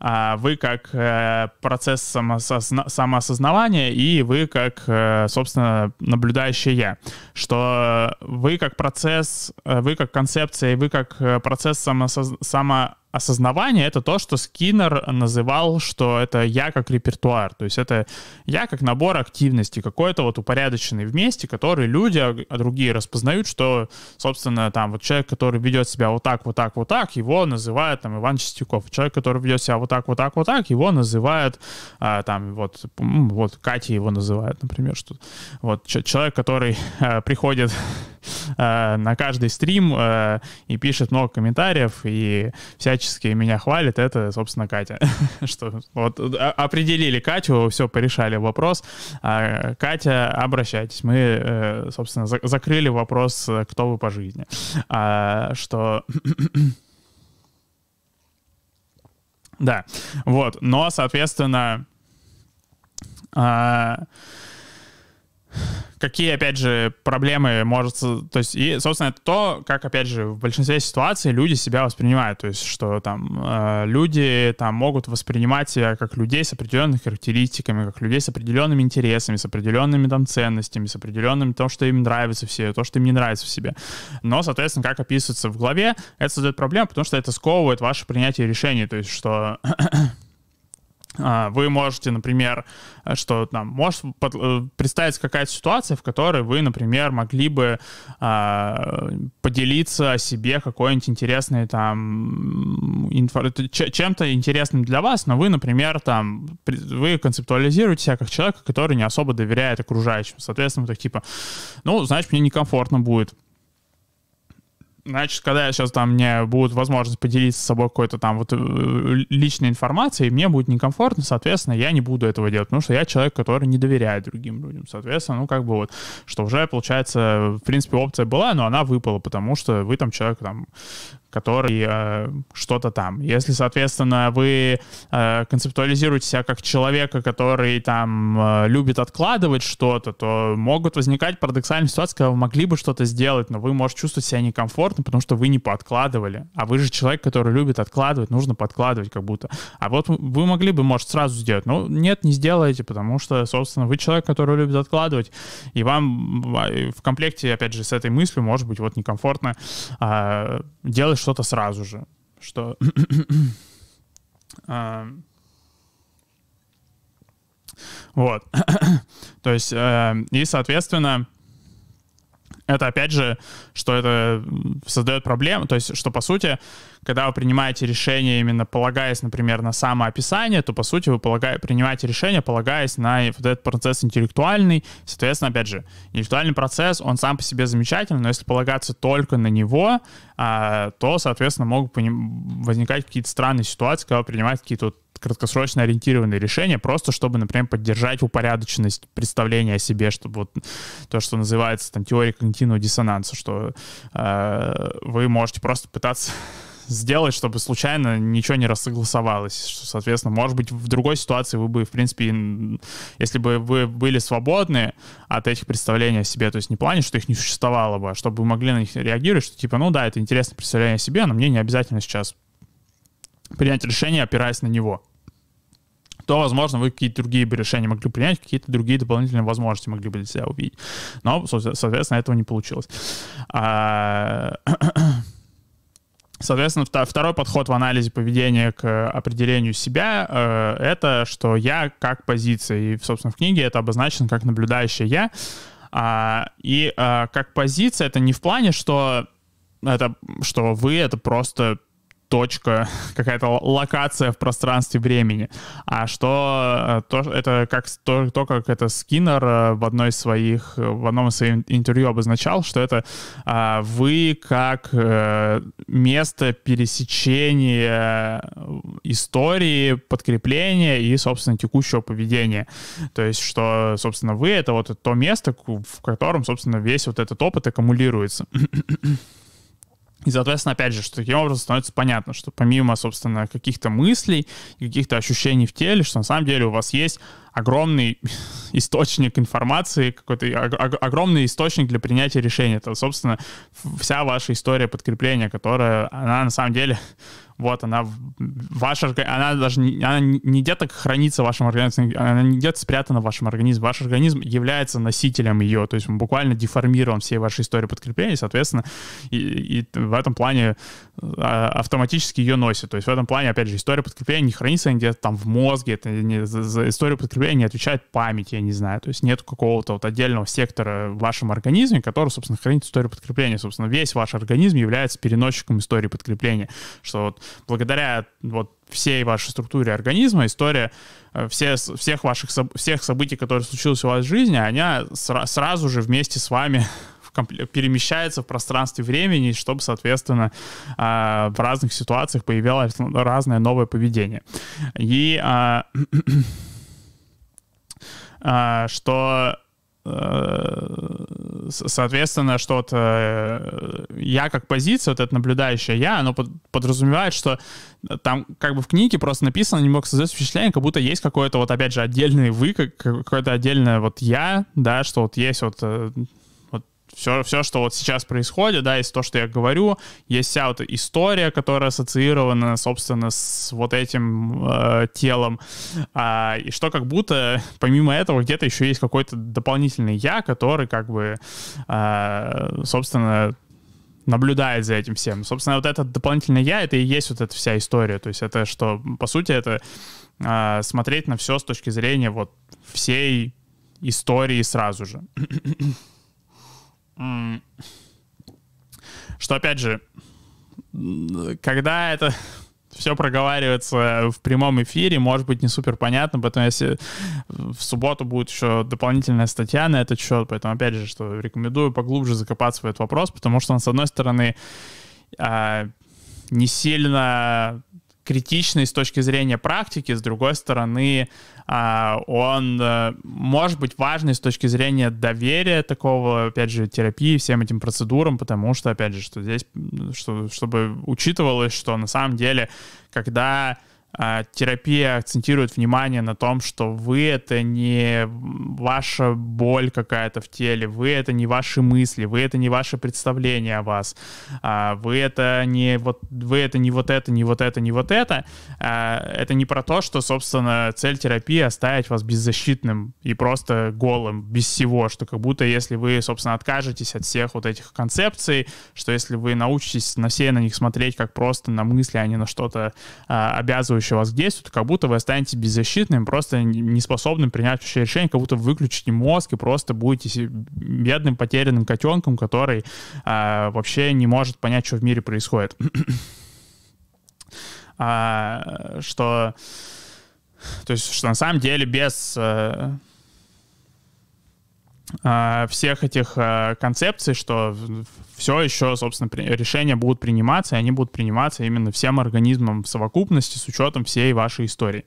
а, вы как а, процесс самосозна- самоосознавания и вы как, а, собственно, наблюдающее я. Что вы как процесс, вы как концепция и вы как процесс самосоз- самоосознавания. Осознавание — это то, что Скиннер называл, что это я как репертуар. То есть это я как набор активностей, какой-то вот упорядоченный вместе, который люди, а другие распознают, что, собственно, там вот человек, который ведет себя вот так, вот так, вот так, его называют там Иван Чистяков. Человек, который ведет себя вот так, вот так, вот так, его называют а, там вот, вот Катя его называют, например, что вот человек, который а, приходит а, на каждый стрим а, и пишет много комментариев и всякие меня хвалит, это, собственно, Катя. Что, вот, определили Катю, все, порешали вопрос. А, Катя, обращайтесь. Мы, э, собственно, за- закрыли вопрос, кто вы по жизни. А, что... да, вот. Но, соответственно... А... Какие, опять же, проблемы может... То есть, и, собственно, это то, как, опять же, в большинстве ситуаций люди себя воспринимают. То есть, что там э, люди там, могут воспринимать себя как людей с определенными характеристиками, как людей с определенными интересами, с определенными там ценностями, с определенным то, что им нравится в себе, то, что им не нравится в себе. Но, соответственно, как описывается в главе, это создает проблему, потому что это сковывает ваше принятие решений. То есть, что... Вы можете, например, что там, может представить какая-то ситуация, в которой вы, например, могли бы э, поделиться о себе какой-нибудь интересной там инфо... чем-то интересным для вас, но вы, например, там вы концептуализируете себя как человека, который не особо доверяет окружающим. Соответственно, вы так типа, ну, значит, мне некомфортно будет. Значит, когда я сейчас там, мне будет возможность поделиться с собой какой-то там вот личной информацией, мне будет некомфортно, соответственно, я не буду этого делать, потому что я человек, который не доверяет другим людям. Соответственно, ну, как бы вот, что уже, получается, в принципе, опция была, но она выпала, потому что вы там человек, там, который э, что-то там. Если, соответственно, вы э, концептуализируете себя как человека, который там э, любит откладывать что-то, то могут возникать парадоксальные ситуации, когда вы могли бы что-то сделать, но вы можете чувствовать себя некомфортно, потому что вы не пооткладывали. А вы же человек, который любит откладывать, нужно подкладывать как будто. А вот вы могли бы, может, сразу сделать. Ну, нет, не сделаете, потому что, собственно, вы человек, который любит откладывать. И вам в комплекте, опять же, с этой мыслью, может быть, вот некомфортно э, делать что-то сразу же. Что... Вот. То есть, и, соответственно... Это, опять же, что это создает проблему, то есть, что, по сути, когда вы принимаете решение, именно полагаясь, например, на самоописание, то, по сути, вы полагая, принимаете решение, полагаясь на вот этот процесс интеллектуальный. Соответственно, опять же, интеллектуальный процесс, он сам по себе замечательный, но если полагаться только на него, то, соответственно, могут возникать какие-то странные ситуации, когда вы принимаете какие-то вот краткосрочно ориентированные решения, просто чтобы, например, поддержать упорядоченность представления о себе, чтобы вот то, что называется там теорией когнитивного диссонанса, что э, вы можете просто пытаться сделать, чтобы случайно ничего не рассогласовалось. Что, соответственно, может быть, в другой ситуации вы бы, в принципе, если бы вы были свободны от этих представлений о себе, то есть не в плане, что их не существовало бы, а чтобы вы могли на них реагировать, что типа, ну да, это интересное представление о себе, но мне не обязательно сейчас принять решение, опираясь на него. То, возможно, вы какие-то другие бы решения могли принять, какие-то другие дополнительные возможности могли бы для себя увидеть. Но, соответственно, этого не получилось. Соответственно, второй подход в анализе поведения к определению себя — это что я как позиция. И, собственно, в книге это обозначено как наблюдающее я. И как позиция — это не в плане, что, это, что вы — это просто... точка, какая-то локация в пространстве времени. А что то, это как то, то, как это Скиннер в одной из своих, в одном из своих интервью обозначал, что это а, вы как э, место пересечения истории, подкрепления и, собственно, текущего поведения. То есть, что, собственно, вы — это вот то место, в котором, собственно, весь вот этот опыт аккумулируется. И, соответственно, опять же, что таким образом становится понятно, что помимо, собственно, каких-то мыслей, каких-то ощущений в теле, что на самом деле у вас есть огромный источник информации, какой-то огромный источник для принятия решения. Это, собственно, вся ваша история подкрепления, которая, она на самом деле... Вот она, ваша, она даже не, она не где-то хранится в вашем организме, она не где-то спрятана в вашем организме. Ваш организм является носителем ее, то есть мы буквально деформируем всей вашей истории подкрепления, и, соответственно, и, и в этом плане автоматически ее носит. То есть в этом плане, опять же, история подкрепления не хранится где-то там в мозге, это не, за историю подкрепления не отвечает память, я не знаю. То есть нет какого-то вот отдельного сектора в вашем организме, который, собственно, хранит историю подкрепления. Собственно, весь ваш организм является переносчиком истории подкрепления, что вот благодаря вот всей вашей структуре организма история все, всех ваших всех событий, которые случились у вас в жизни, она сра- сразу же вместе с вами перемещается в пространстве времени, чтобы, соответственно, в разных ситуациях появилось разное новое поведение. И что соответственно, что-то я как позиция, вот это наблюдающее я, оно подразумевает, что там как бы в книге просто написано, не мог создать впечатление, как будто есть какое-то вот опять же отдельный вы, какое-то отдельное вот я, да, что вот есть вот, вот все, все, что вот сейчас происходит, да, есть то, что я говорю, есть вся вот история, которая ассоциирована, собственно, с вот этим э, телом, а, и что как будто помимо этого где-то еще есть какой-то дополнительный я, который как бы, э, собственно, наблюдает за этим всем. Собственно, вот это дополнительное я, это и есть вот эта вся история. То есть это что, по сути, это э, смотреть на все с точки зрения вот всей истории сразу же. Что, опять же, когда это все проговаривается в прямом эфире, может быть, не супер понятно, поэтому если в субботу будет еще дополнительная статья на этот счет, поэтому, опять же, что рекомендую поглубже закопаться в этот вопрос, потому что он, с одной стороны, не сильно критичный с точки зрения практики, с другой стороны, он может быть важный с точки зрения доверия такого, опять же, терапии, всем этим процедурам, потому что, опять же, что здесь, что, чтобы учитывалось, что на самом деле, когда терапия акцентирует внимание на том, что вы — это не ваша боль какая-то в теле, вы — это не ваши мысли, вы — это не ваше представление о вас, вы — это не вот, вы — это не вот это, не вот это, не вот это. Это не про то, что, собственно, цель терапии — оставить вас беззащитным и просто голым, без всего, что как будто если вы, собственно, откажетесь от всех вот этих концепций, что если вы научитесь на все на них смотреть как просто на мысли, а не на что-то обязывающее вас к действию, то как будто вы останетесь беззащитным, просто неспособным принять вообще решение, как будто выключите мозг и просто будете бедным потерянным котенком, который а, вообще не может понять, что в мире происходит. а, что, то есть, что на самом деле без а, а, всех этих а, концепций, что все еще, собственно, решения будут приниматься, и они будут приниматься именно всем организмом в совокупности с учетом всей вашей истории.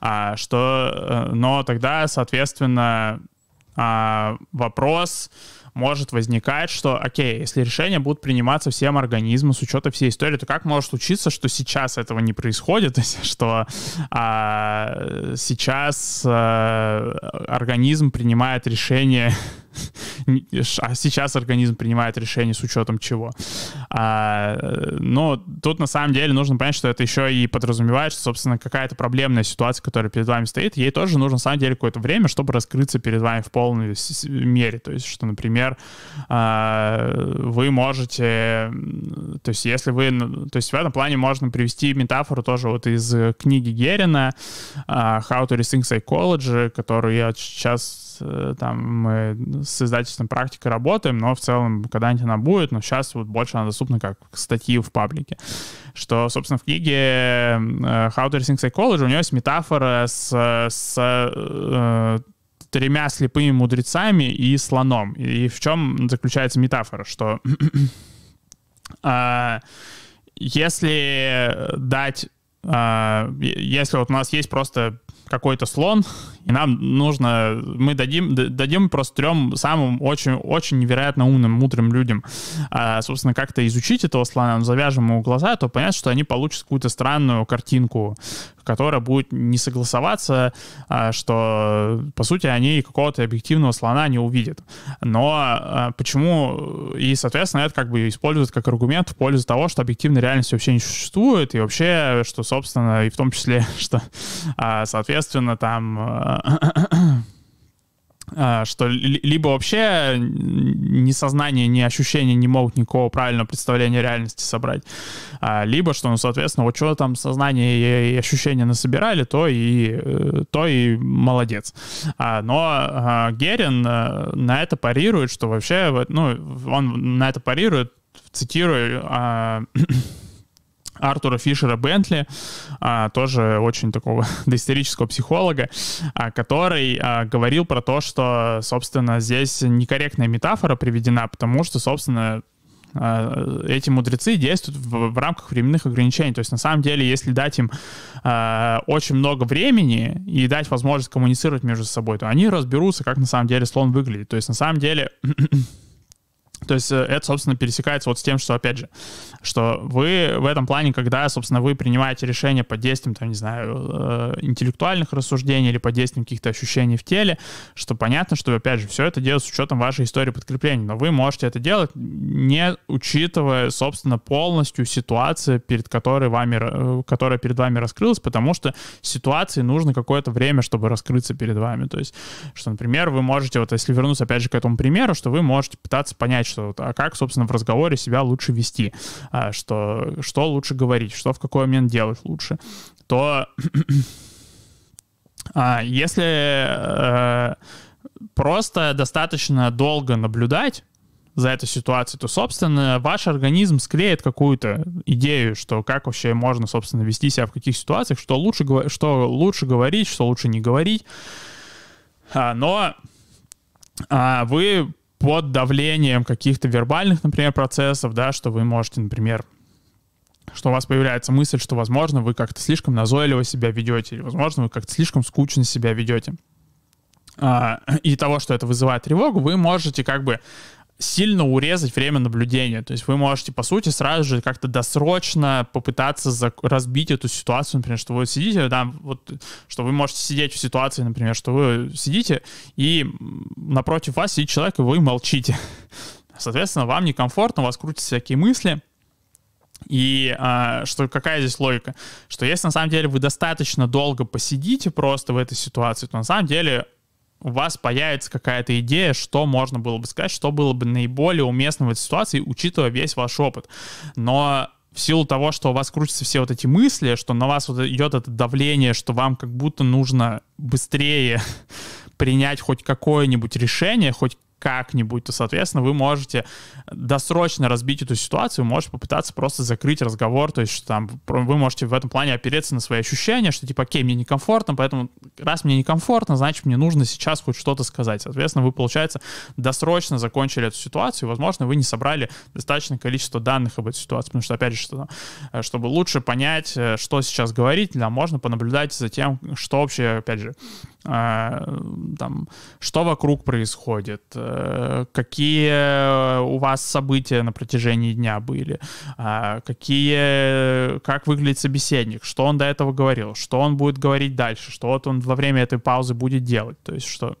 А, что, но тогда, соответственно, а, вопрос может возникать, что, окей, если решения будут приниматься всем организмом с учетом всей истории, то как может случиться, что сейчас этого не происходит, что а, сейчас а, организм принимает решение... А сейчас организм принимает решение с учетом чего? А, но тут на самом деле нужно понять, что это еще и подразумевает, что, собственно, какая-то проблемная ситуация, которая перед вами стоит, ей тоже нужно на самом деле какое-то время, чтобы раскрыться перед вами в полной мере. То есть, что, например, вы можете, то есть, если вы, то есть в этом плане можно привести метафору тоже вот из книги Герина «How to Rethink Psychology», которую я сейчас там мы с издательством «Практика» работаем, но в целом когда-нибудь она будет, но сейчас вот больше она доступна как статьи в паблике. Что, собственно, в книге «How to Rethink Psychology» у нее есть метафора с, с э, тремя слепыми мудрецами и слоном. И в чем заключается метафора? Что э, если дать... Э, если вот у нас есть просто... какой-то слон, и нам нужно... Мы дадим, дадим просто трем самым очень, очень невероятно умным, мудрым людям, а, собственно, как-то изучить этого слона, завяжем ему глаза, то понятно, что они получат какую-то странную картинку, которая будет не согласоваться, а, что, по сути, они какого-то объективного слона не увидят. Но а, почему... И, соответственно, это как бы используют как аргумент в пользу того, что объективной реальности вообще не существует, и вообще, что, собственно, и в том числе, что, а, соответственно, Соответственно, там, что либо вообще ни сознание, ни ощущения не могут никакого правильного представления реальности собрать, либо что, ну, соответственно, вот что там сознание и ощущения насобирали, то и, то и молодец. Но Герин на это парирует, что вообще, ну, он на это парирует, цитирую, Артура Фишера Бентли, тоже очень такого доисторического психолога, который говорил про то, что, собственно, здесь некорректная метафора приведена, потому что, собственно, эти мудрецы действуют в, в рамках временных ограничений. То есть, на самом деле, если дать им э, очень много времени и дать возможность коммуницировать между собой, то они разберутся, как на самом деле слон выглядит. То есть, на самом деле... То есть это, собственно, пересекается вот с тем, что, опять же, что вы в этом плане, когда, собственно, вы принимаете решение под действием, там, не знаю, интеллектуальных рассуждений или под действием каких-то ощущений в теле, что понятно, что, опять же, все это делается с учетом вашей истории подкрепления, но вы можете это делать, не учитывая, собственно, полностью ситуацию, перед которой вами, которая перед вами раскрылась, потому что ситуации нужно какое-то время, чтобы раскрыться перед вами. То есть, что, например, вы можете, вот если вернуться, опять же, к этому примеру, что вы можете пытаться понять, что, а как, собственно, в разговоре себя лучше вести, что, что лучше говорить, что в какой момент делать лучше, то если просто достаточно долго наблюдать за эту ситуацию, то, собственно, ваш организм склеит какую-то идею, что как вообще можно, собственно, вести себя в каких ситуациях, что лучше, что лучше говорить, что лучше не говорить. Но вы под давлением каких-то вербальных, например, процессов, да, что вы можете, например, что у вас появляется мысль, что, возможно, вы как-то слишком назойливо себя ведете, или, возможно, вы как-то слишком скучно себя ведете. А, и того, что это вызывает тревогу, вы можете как бы сильно урезать время наблюдения. То есть вы можете, по сути, сразу же как-то досрочно попытаться зак- разбить эту ситуацию, например, что вы сидите, да, вот, что вы можете сидеть в ситуации, например, что вы сидите, и напротив вас сидит человек, и вы молчите. Соответственно, вам некомфортно, у вас крутятся всякие мысли. И а, что, какая здесь логика? Что если на самом деле вы достаточно долго посидите просто в этой ситуации, то на самом деле... у вас появится какая-то идея, что можно было бы сказать, что было бы наиболее уместно в этой ситуации, учитывая весь ваш опыт. Но в силу того, что у вас крутятся все вот эти мысли, что на вас вот идет это давление, что вам как будто нужно быстрее принять хоть какое-нибудь решение, хоть как-нибудь, то, соответственно, вы можете досрочно разбить эту ситуацию, можете попытаться просто закрыть разговор, то есть что там вы можете в этом плане опереться на свои ощущения, что типа, окей, мне некомфортно, поэтому раз мне некомфортно, значит, мне нужно сейчас хоть что-то сказать. Соответственно, вы, получается, досрочно закончили эту ситуацию, и, возможно, вы не собрали достаточное количество данных об этой ситуации, потому что, опять же, что, чтобы лучше понять, что сейчас говорить, нам можно понаблюдать за тем, что вообще, опять же, там, что вокруг происходит, какие у вас события на протяжении дня были, какие, как выглядит собеседник, что он до этого говорил, что он будет говорить дальше, что вот он во время этой паузы будет делать. То есть что...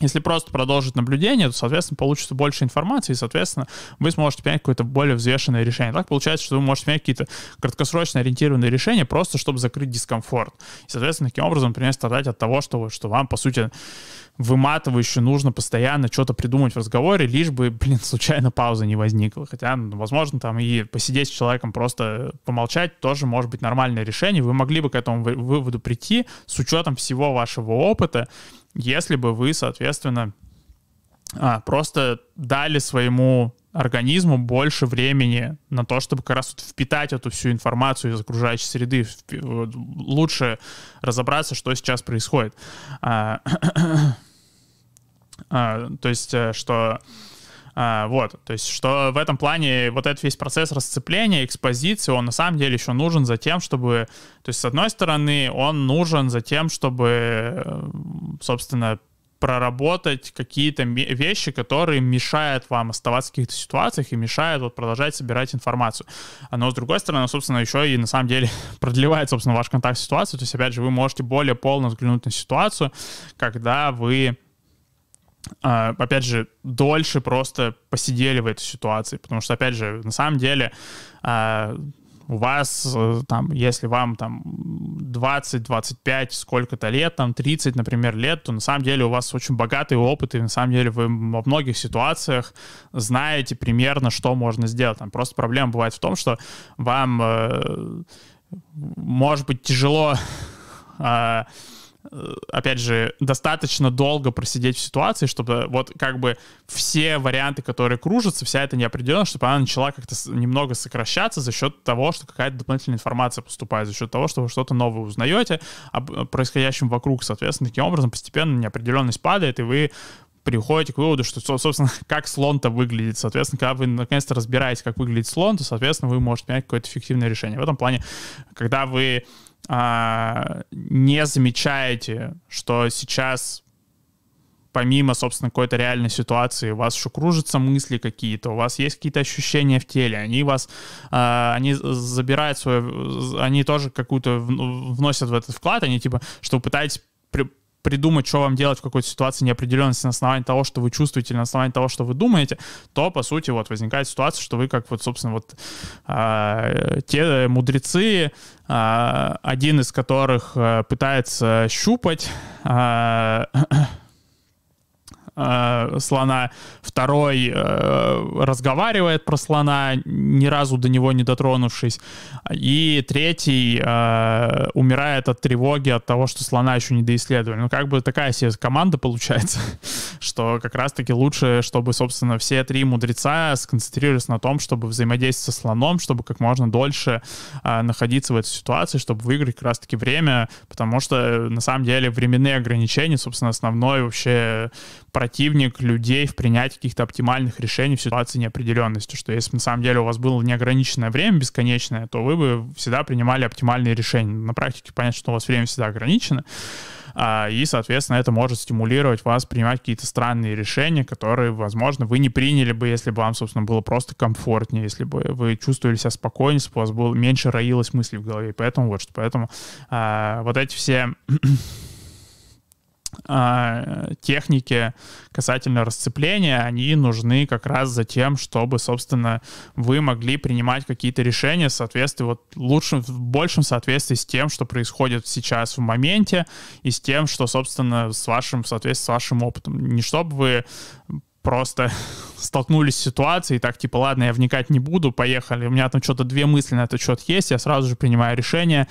Если просто продолжить наблюдение, то, соответственно, получится больше информации, и, соответственно, вы сможете принять какое-то более взвешенное решение. Так получается, что вы можете принять какие-то краткосрочно ориентированные решения, просто чтобы закрыть дискомфорт. И, соответственно, таким образом, например, страдать от того, что, что вам, по сути, выматывающе нужно постоянно что-то придумать в разговоре, лишь бы, блин, случайно пауза не возникла. Хотя, возможно, там и посидеть с человеком, просто помолчать, тоже может быть нормальное решение. Вы могли бы к этому выводу прийти с учетом всего вашего опыта, если бы вы, соответственно, просто дали своему организму больше времени на то, чтобы как раз впитать эту всю информацию из окружающей среды, лучше разобраться, что сейчас происходит. То есть, что... Вот, то есть, что в этом плане вот этот весь процесс расцепления, экспозиции, он на самом деле еще нужен за тем, чтобы, то есть, с одной стороны, он нужен за тем, чтобы, собственно, проработать какие-то вещи, которые мешают вам оставаться в каких-то ситуациях и мешают вот продолжать собирать информацию. Но, с другой стороны, собственно, еще и на самом деле продлевает, собственно, ваш контакт с ситуацией. То есть, опять же, вы можете более полно взглянуть на ситуацию, когда вы... опять же, дольше просто посидели в этой ситуации, потому что, опять же, на самом деле у вас, там, если вам там двадцать, двадцать пять, сколько-то лет, там тридцать, например, лет, то на самом деле у вас очень богатый опыт, и на самом деле вы во многих ситуациях знаете примерно, что можно сделать. Там просто проблема бывает в том, что вам, может быть, тяжело... опять же, достаточно долго просидеть в ситуации, чтобы вот как бы все варианты, которые кружатся, вся эта неопределенность, чтобы она начала как-то немного сокращаться за счет того, что какая-то дополнительная информация поступает, за счет того, что вы что-то новое узнаете о происходящем вокруг. Соответственно, таким образом постепенно неопределенность падает, и вы приходите к выводу, что, собственно, как слон-то выглядит. Соответственно, когда вы наконец-то разбираетесь, как выглядит слон, то, соответственно, вы можете принять какое-то эффективное решение. В этом плане, когда вы а, не замечаете, что сейчас помимо, собственно, какой-то реальной ситуации у вас еще кружатся мысли какие-то, у вас есть какие-то ощущения в теле, они вас, а, они забирают свое, они тоже какую-то вносят в этот вклад, они типа, что вы пытаетесь при, придумать, что вам делать в какой-то ситуации неопределенности на основании того, что вы чувствуете, на основании того, что вы думаете, то, по сути, вот возникает ситуация, что вы как вот, собственно, вот э, те мудрецы, э, один из которых э, пытается щупать э, э, слона, второй э, разговаривает про слона, ни разу до него не дотронувшись, и третий э, умирает от тревоги, от того, что слона еще не доисследовали. Ну, как бы такая себе команда получается, что как раз-таки лучше, чтобы, собственно, все три мудреца сконцентрировались на том, чтобы взаимодействовать со слоном, чтобы как можно дольше э, находиться в этой ситуации, чтобы выиграть как раз-таки время, потому что, на самом деле, временные ограничения, собственно, основной вообще противник людей в принятии каких-то оптимальных решений в ситуации неопределенности, что если на самом деле у вас было неограниченное время, бесконечное, то вы бы всегда принимали оптимальные решения. На практике понятно, что у вас время всегда ограничено, и, соответственно, это может стимулировать вас принимать какие-то странные решения, которые, возможно, вы не приняли бы, если бы вам, собственно, было просто комфортнее, если бы вы чувствовали себя спокойнее, если бы у вас было меньше роилось мыслей в голове. Поэтому вот что. Поэтому вот эти все техники касательно расцепления, они нужны как раз за тем, чтобы, собственно, вы могли принимать какие-то решения в соответствии, вот лучшим, в большем соответствии с тем, что происходит сейчас в моменте, и с тем, что, собственно, с вашим, в соответствии с вашим опытом. Не чтобы вы просто столкнулись с ситуацией, так типа, ладно, я вникать не буду, поехали, у меня там что-то две мысли на этот счет есть, я сразу же принимаю решение,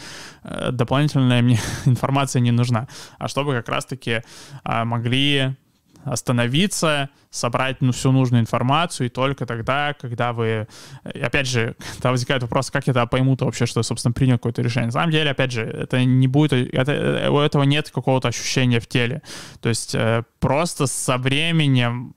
дополнительная мне информация не нужна. А чтобы как раз-таки могли остановиться, собрать ну, всю нужную информацию, и только тогда, когда вы... Опять же, когда возникает вопрос, как я тогда пойму-то вообще, что я, собственно, принял какое-то решение. На самом деле, опять же, это не будет... Это, у этого нет какого-то ощущения в теле. То есть просто со временем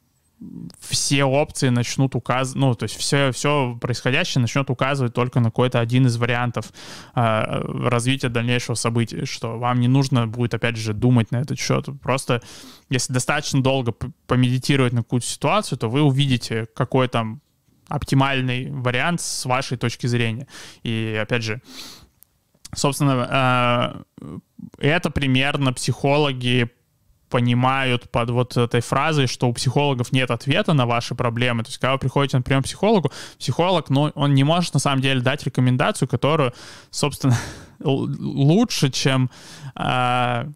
все опции начнут указывать, ну, то есть все, все происходящее начнет указывать только на какой-то один из вариантов э, развития дальнейшего события, что вам не нужно будет, опять же, думать на этот счет. Просто если достаточно долго помедитировать на какую-то ситуацию, то вы увидите, какой там оптимальный вариант с вашей точки зрения. И, опять же, собственно, э, это примерно психологи понимают под вот этой фразой, что у психологов нет ответа на ваши проблемы. То есть, когда вы приходите, например, к психологу, психолог, ну, он не может, на самом деле, дать рекомендацию, которую, собственно, лучше, чем э,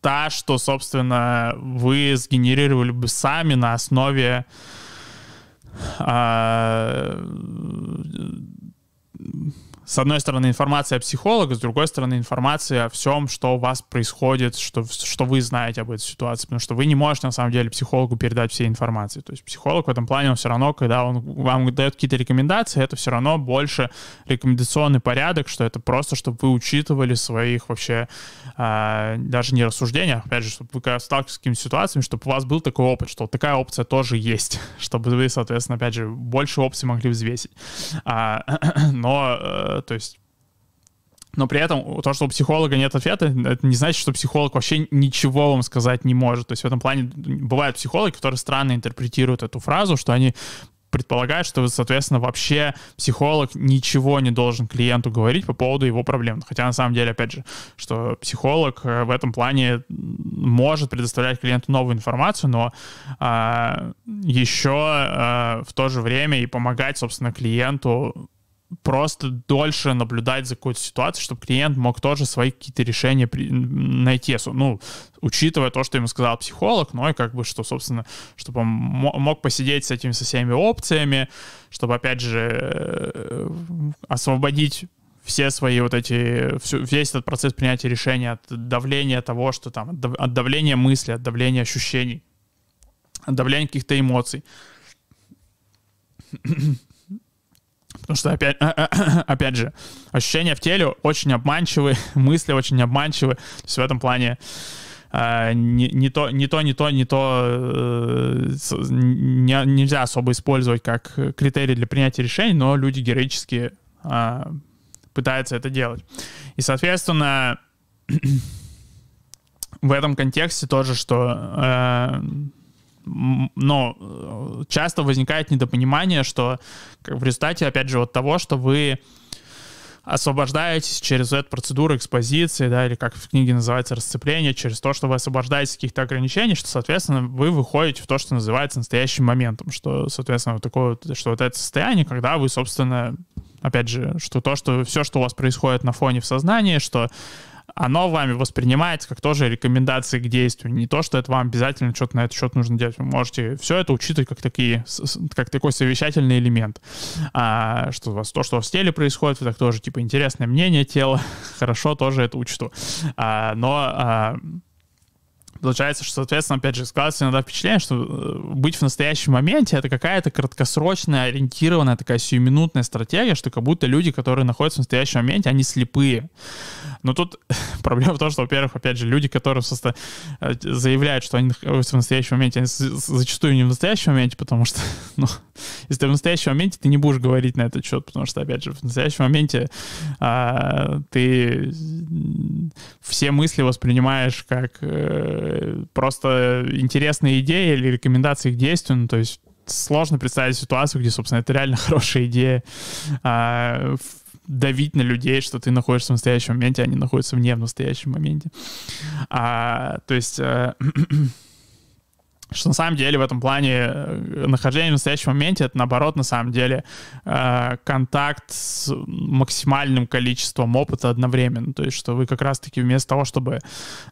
та, что, собственно, вы сгенерировали бы сами на основе э, с одной стороны, информация о психологе, с другой стороны, информация о всем, что у вас происходит, что, что вы знаете об этой ситуации, потому что вы не можете, на самом деле, психологу передать всей информации. То есть психолог в этом плане, он все равно, когда он вам дает какие-то рекомендации, это все равно больше рекомендационный порядок, что это просто, чтобы вы учитывали своих вообще э, даже не рассуждения, опять же, чтобы вы когда сталкивались с какими-то ситуациями, чтобы у вас был такой опыт, что такая опция тоже есть, чтобы вы, соответственно, опять же, больше опций могли взвесить. А, но то есть, но при этом то, что у психолога нет ответа, это не значит, что психолог вообще ничего вам сказать не может. То есть в этом плане бывают психологи, которые странно интерпретируют эту фразу, что они предполагают, что, соответственно, вообще психолог ничего не должен клиенту говорить по поводу его проблем. Хотя на самом деле, опять же, что психолог в этом плане может предоставлять клиенту новую информацию, но а, еще а, в то же время и помогать, собственно, клиенту просто дольше наблюдать за какой-то ситуацией, чтобы клиент мог тоже свои какие-то решения найти, ну, учитывая то, что ему сказал психолог, ну и как бы, что, собственно, чтобы он мог посидеть с этими со всеми опциями, чтобы, опять же, освободить все свои вот эти, весь этот процесс принятия решения от давления того, что там, от давления мысли, от давления ощущений, от давления каких-то эмоций. Потому что, опять, опять же, ощущения в теле очень обманчивы, мысли очень обманчивы. То есть в этом плане э, не, не то, не то, не то, не то э, не, нельзя особо использовать как критерий для принятия решений, но люди героически э, пытаются это делать. И, соответственно, в этом контексте тоже, что э, но часто возникает недопонимание, что в результате, опять же, от того, что вы освобождаетесь через эту процедуру экспозиции, да, или как в книге называется расцепление, через то, что вы освобождаетесь от каких-то ограничений, что, соответственно, вы выходите в то, что называется настоящим моментом, что, соответственно, вот такое вот, что вот это состояние, когда вы, собственно, опять же, что то, что все, что у вас происходит на фоне в сознании, что оно вами воспринимается как тоже рекомендации к действию. Не то, что это вам обязательно что-то на этот счет нужно делать. Вы можете все это учитывать как, такие, как такой совещательный элемент. А, что у вас, то, что у вас в теле происходит, это тоже типа интересное мнение тела. Хорошо, тоже это учту. А, но а, получается, что, соответственно, опять же, складывается иногда впечатление, что быть в настоящем моменте — это какая-то краткосрочная, ориентированная, такая сиюминутная стратегия, что как будто люди, которые находятся в настоящем моменте, они слепые. Но тут проблема в том, что, во-первых, опять же, люди, которые просто заявляют, что они находятся в настоящем моменте, они зачастую не в настоящем моменте, потому что, ну, если ты в настоящем моменте, ты не будешь говорить на этот счет, потому что, опять же, в настоящем моменте а, ты все мысли воспринимаешь как э, просто интересные идеи или рекомендации к действию, ну, то есть сложно представить ситуацию, где, собственно, это реально хорошая идея а, давить на людей, что ты находишься в настоящем моменте, а они находятся вне в настоящем моменте. А, то есть, а, что на самом деле в этом плане нахождение в настоящем моменте — это, наоборот, на самом деле а, контакт с максимальным количеством опыта одновременно. То есть, что вы как раз-таки вместо того, чтобы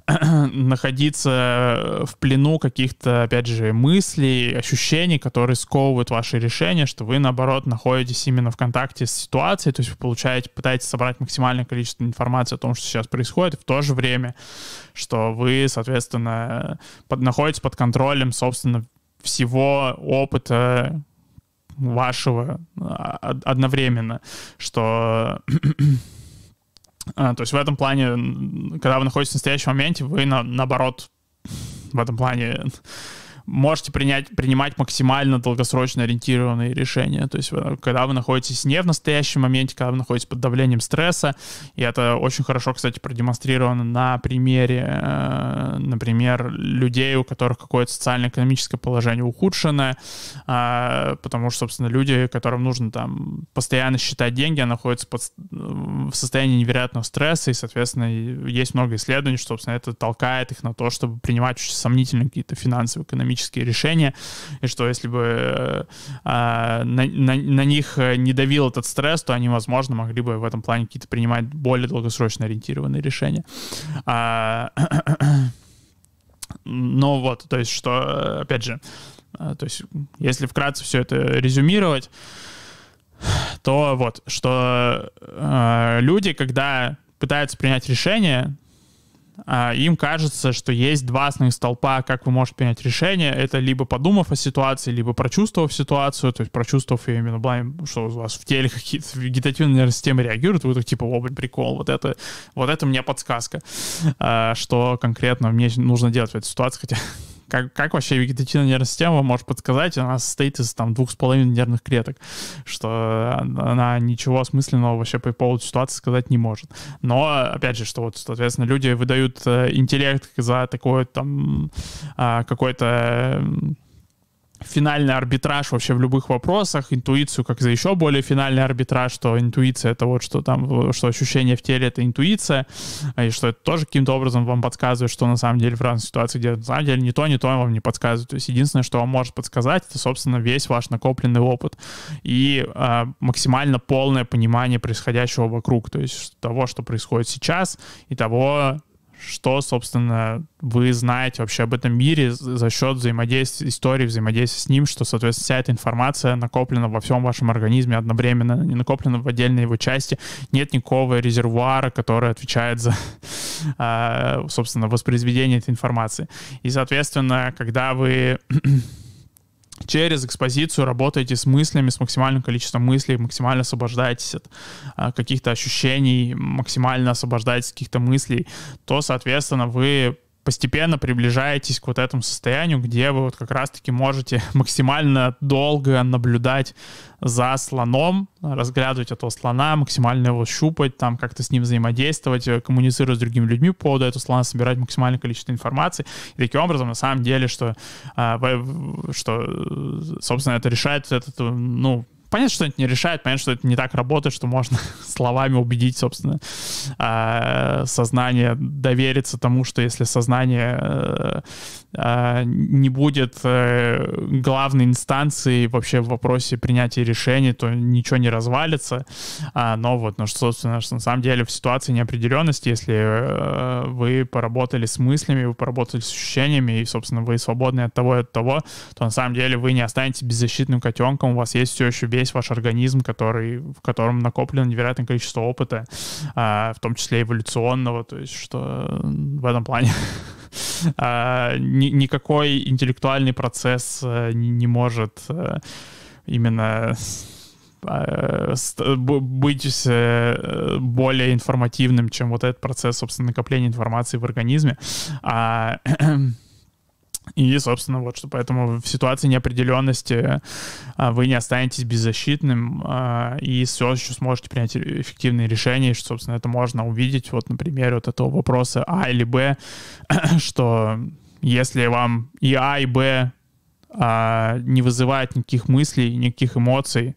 находиться в плену каких-то, опять же, мыслей, ощущений, которые сковывают ваши решения, что вы, наоборот, находитесь именно в контакте с ситуацией, то есть вы получаете, пытаетесь собрать максимальное количество информации о том, что сейчас происходит, и в то же время, что вы, соответственно, под, находитесь под контролем, собственно, всего опыта вашего одновременно, что... То есть в этом плане, когда вы находитесь в настоящем моменте, вы, на, наоборот, в этом плане можете принять, принимать максимально долгосрочно ориентированные решения. То есть когда вы находитесь не в настоящем моменте, когда вы находитесь под давлением стресса, и это очень хорошо, кстати, продемонстрировано на примере, например, людей, у которых какое-то социально-экономическое положение ухудшенное, потому что, собственно, люди, которым нужно там постоянно считать деньги, находятся под, в состоянии невероятного стресса, и, соответственно, есть много исследований, что, собственно, это толкает их на то, чтобы принимать очень сомнительные какие-то финансовые, экономические решения, и что если бы э, на, на, на них не давил этот стресс, то они, возможно, могли бы в этом плане какие-то принимать более долгосрочно ориентированные решения. А, ну вот, то есть, что, опять же, то есть, если вкратце все это резюмировать, то вот, что э, люди, когда пытаются принять решение, им кажется, что есть два основных столпа, как вы можете принять решение. Это либо подумав о ситуации, либо прочувствовав ситуацию, то есть прочувствовав ее именно, что у вас в теле какие-то вегетативные системы реагируют, вы так типа, о, блин, прикол, вот это, вот это у меня подсказка, что конкретно мне нужно делать в этой ситуации, хотя... Как, как вообще вегетативная нервная система вам может подсказать? Она состоит из там двух с половиной нервных клеток, что она ничего осмысленного вообще по поводу ситуации сказать не может. Но, опять же, что вот, соответственно, люди выдают интеллект за такой там какой-то финальный арбитраж вообще в любых вопросах, интуицию как за еще более финальный арбитраж, что интуиция — это вот что там, что ощущение в теле — это интуиция, и что это тоже каким-то образом вам подсказывает, что на самом деле в разных ситуациях, где на самом деле не то, не то вам не подсказывает. То есть единственное, что вам может подсказать, это, собственно, весь ваш накопленный опыт и э, максимально полное понимание происходящего вокруг, то есть того, что происходит сейчас, и того, что, собственно, вы знаете вообще об этом мире за счет взаимодействия, истории взаимодействия с ним, что, соответственно, вся эта информация накоплена во всем вашем организме одновременно, не накоплена в отдельной его части, нет никакого резервуара, который отвечает за, собственно, воспроизведение этой информации. И, соответственно, когда вы... через экспозицию работаете с мыслями, с максимальным количеством мыслей, максимально освобождаетесь от а, каких-то ощущений, максимально освобождаетесь от каких-то мыслей, то, соответственно, вы постепенно приближаетесь к вот этому состоянию, где вы вот как раз-таки можете максимально долго наблюдать за слоном, разглядывать этого слона, максимально его щупать, там как-то с ним взаимодействовать, коммуницировать с другими людьми по поводу этого слона, собирать максимальное количество информации. И таким образом, на самом деле, что, что собственно, это решает этот, ну, понятно, что это не решает, понятно, что это не так работает, что можно словами убедить, собственно, сознание довериться тому, что если сознание не будет главной инстанцией вообще в вопросе принятия решений, то ничего не развалится. Но вот, ну, собственно, что на самом деле в ситуации неопределенности, если вы поработали с мыслями, вы поработали с ощущениями, и, собственно, вы свободны от того и от того, то на самом деле вы не останетесь беззащитным котенком, у вас есть все еще весь ваш организм, который, в котором накоплено невероятное количество опыта, в том числе эволюционного, то есть что в этом плане никакой интеллектуальный процесс не может именно быть более информативным, чем вот этот процесс, собственно, накопления информации в организме. И, собственно, вот что поэтому в ситуации неопределенности вы не останетесь беззащитным и все еще сможете принять эффективные решения. И, собственно, это можно увидеть вот на примере вот этого вопроса А или Б, что если вам и А, и Б не вызывает никаких мыслей, никаких эмоций,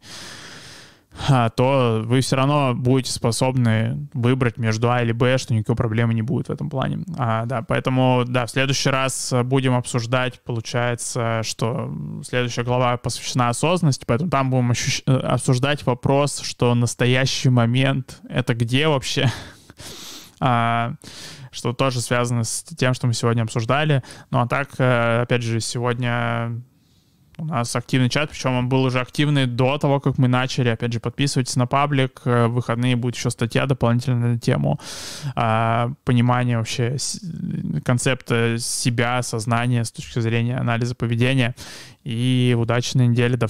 то вы все равно будете способны выбрать между А или Б, что никакой проблемы не будет в этом плане. А, да, поэтому, да, в следующий раз будем обсуждать, получается, что следующая глава посвящена осознанности, поэтому там будем ощущ... обсуждать вопрос, что настоящий момент — это где вообще? А, что тоже связано с тем, что мы сегодня обсуждали. Ну а так, опять же, сегодня... У нас активный чат, причем он был уже активный до того, как мы начали. Опять же, подписывайтесь на паблик. В выходные будет еще статья дополнительная на тему а, понимания вообще концепта себя, сознания с точки зрения анализа поведения. И удачной недели. До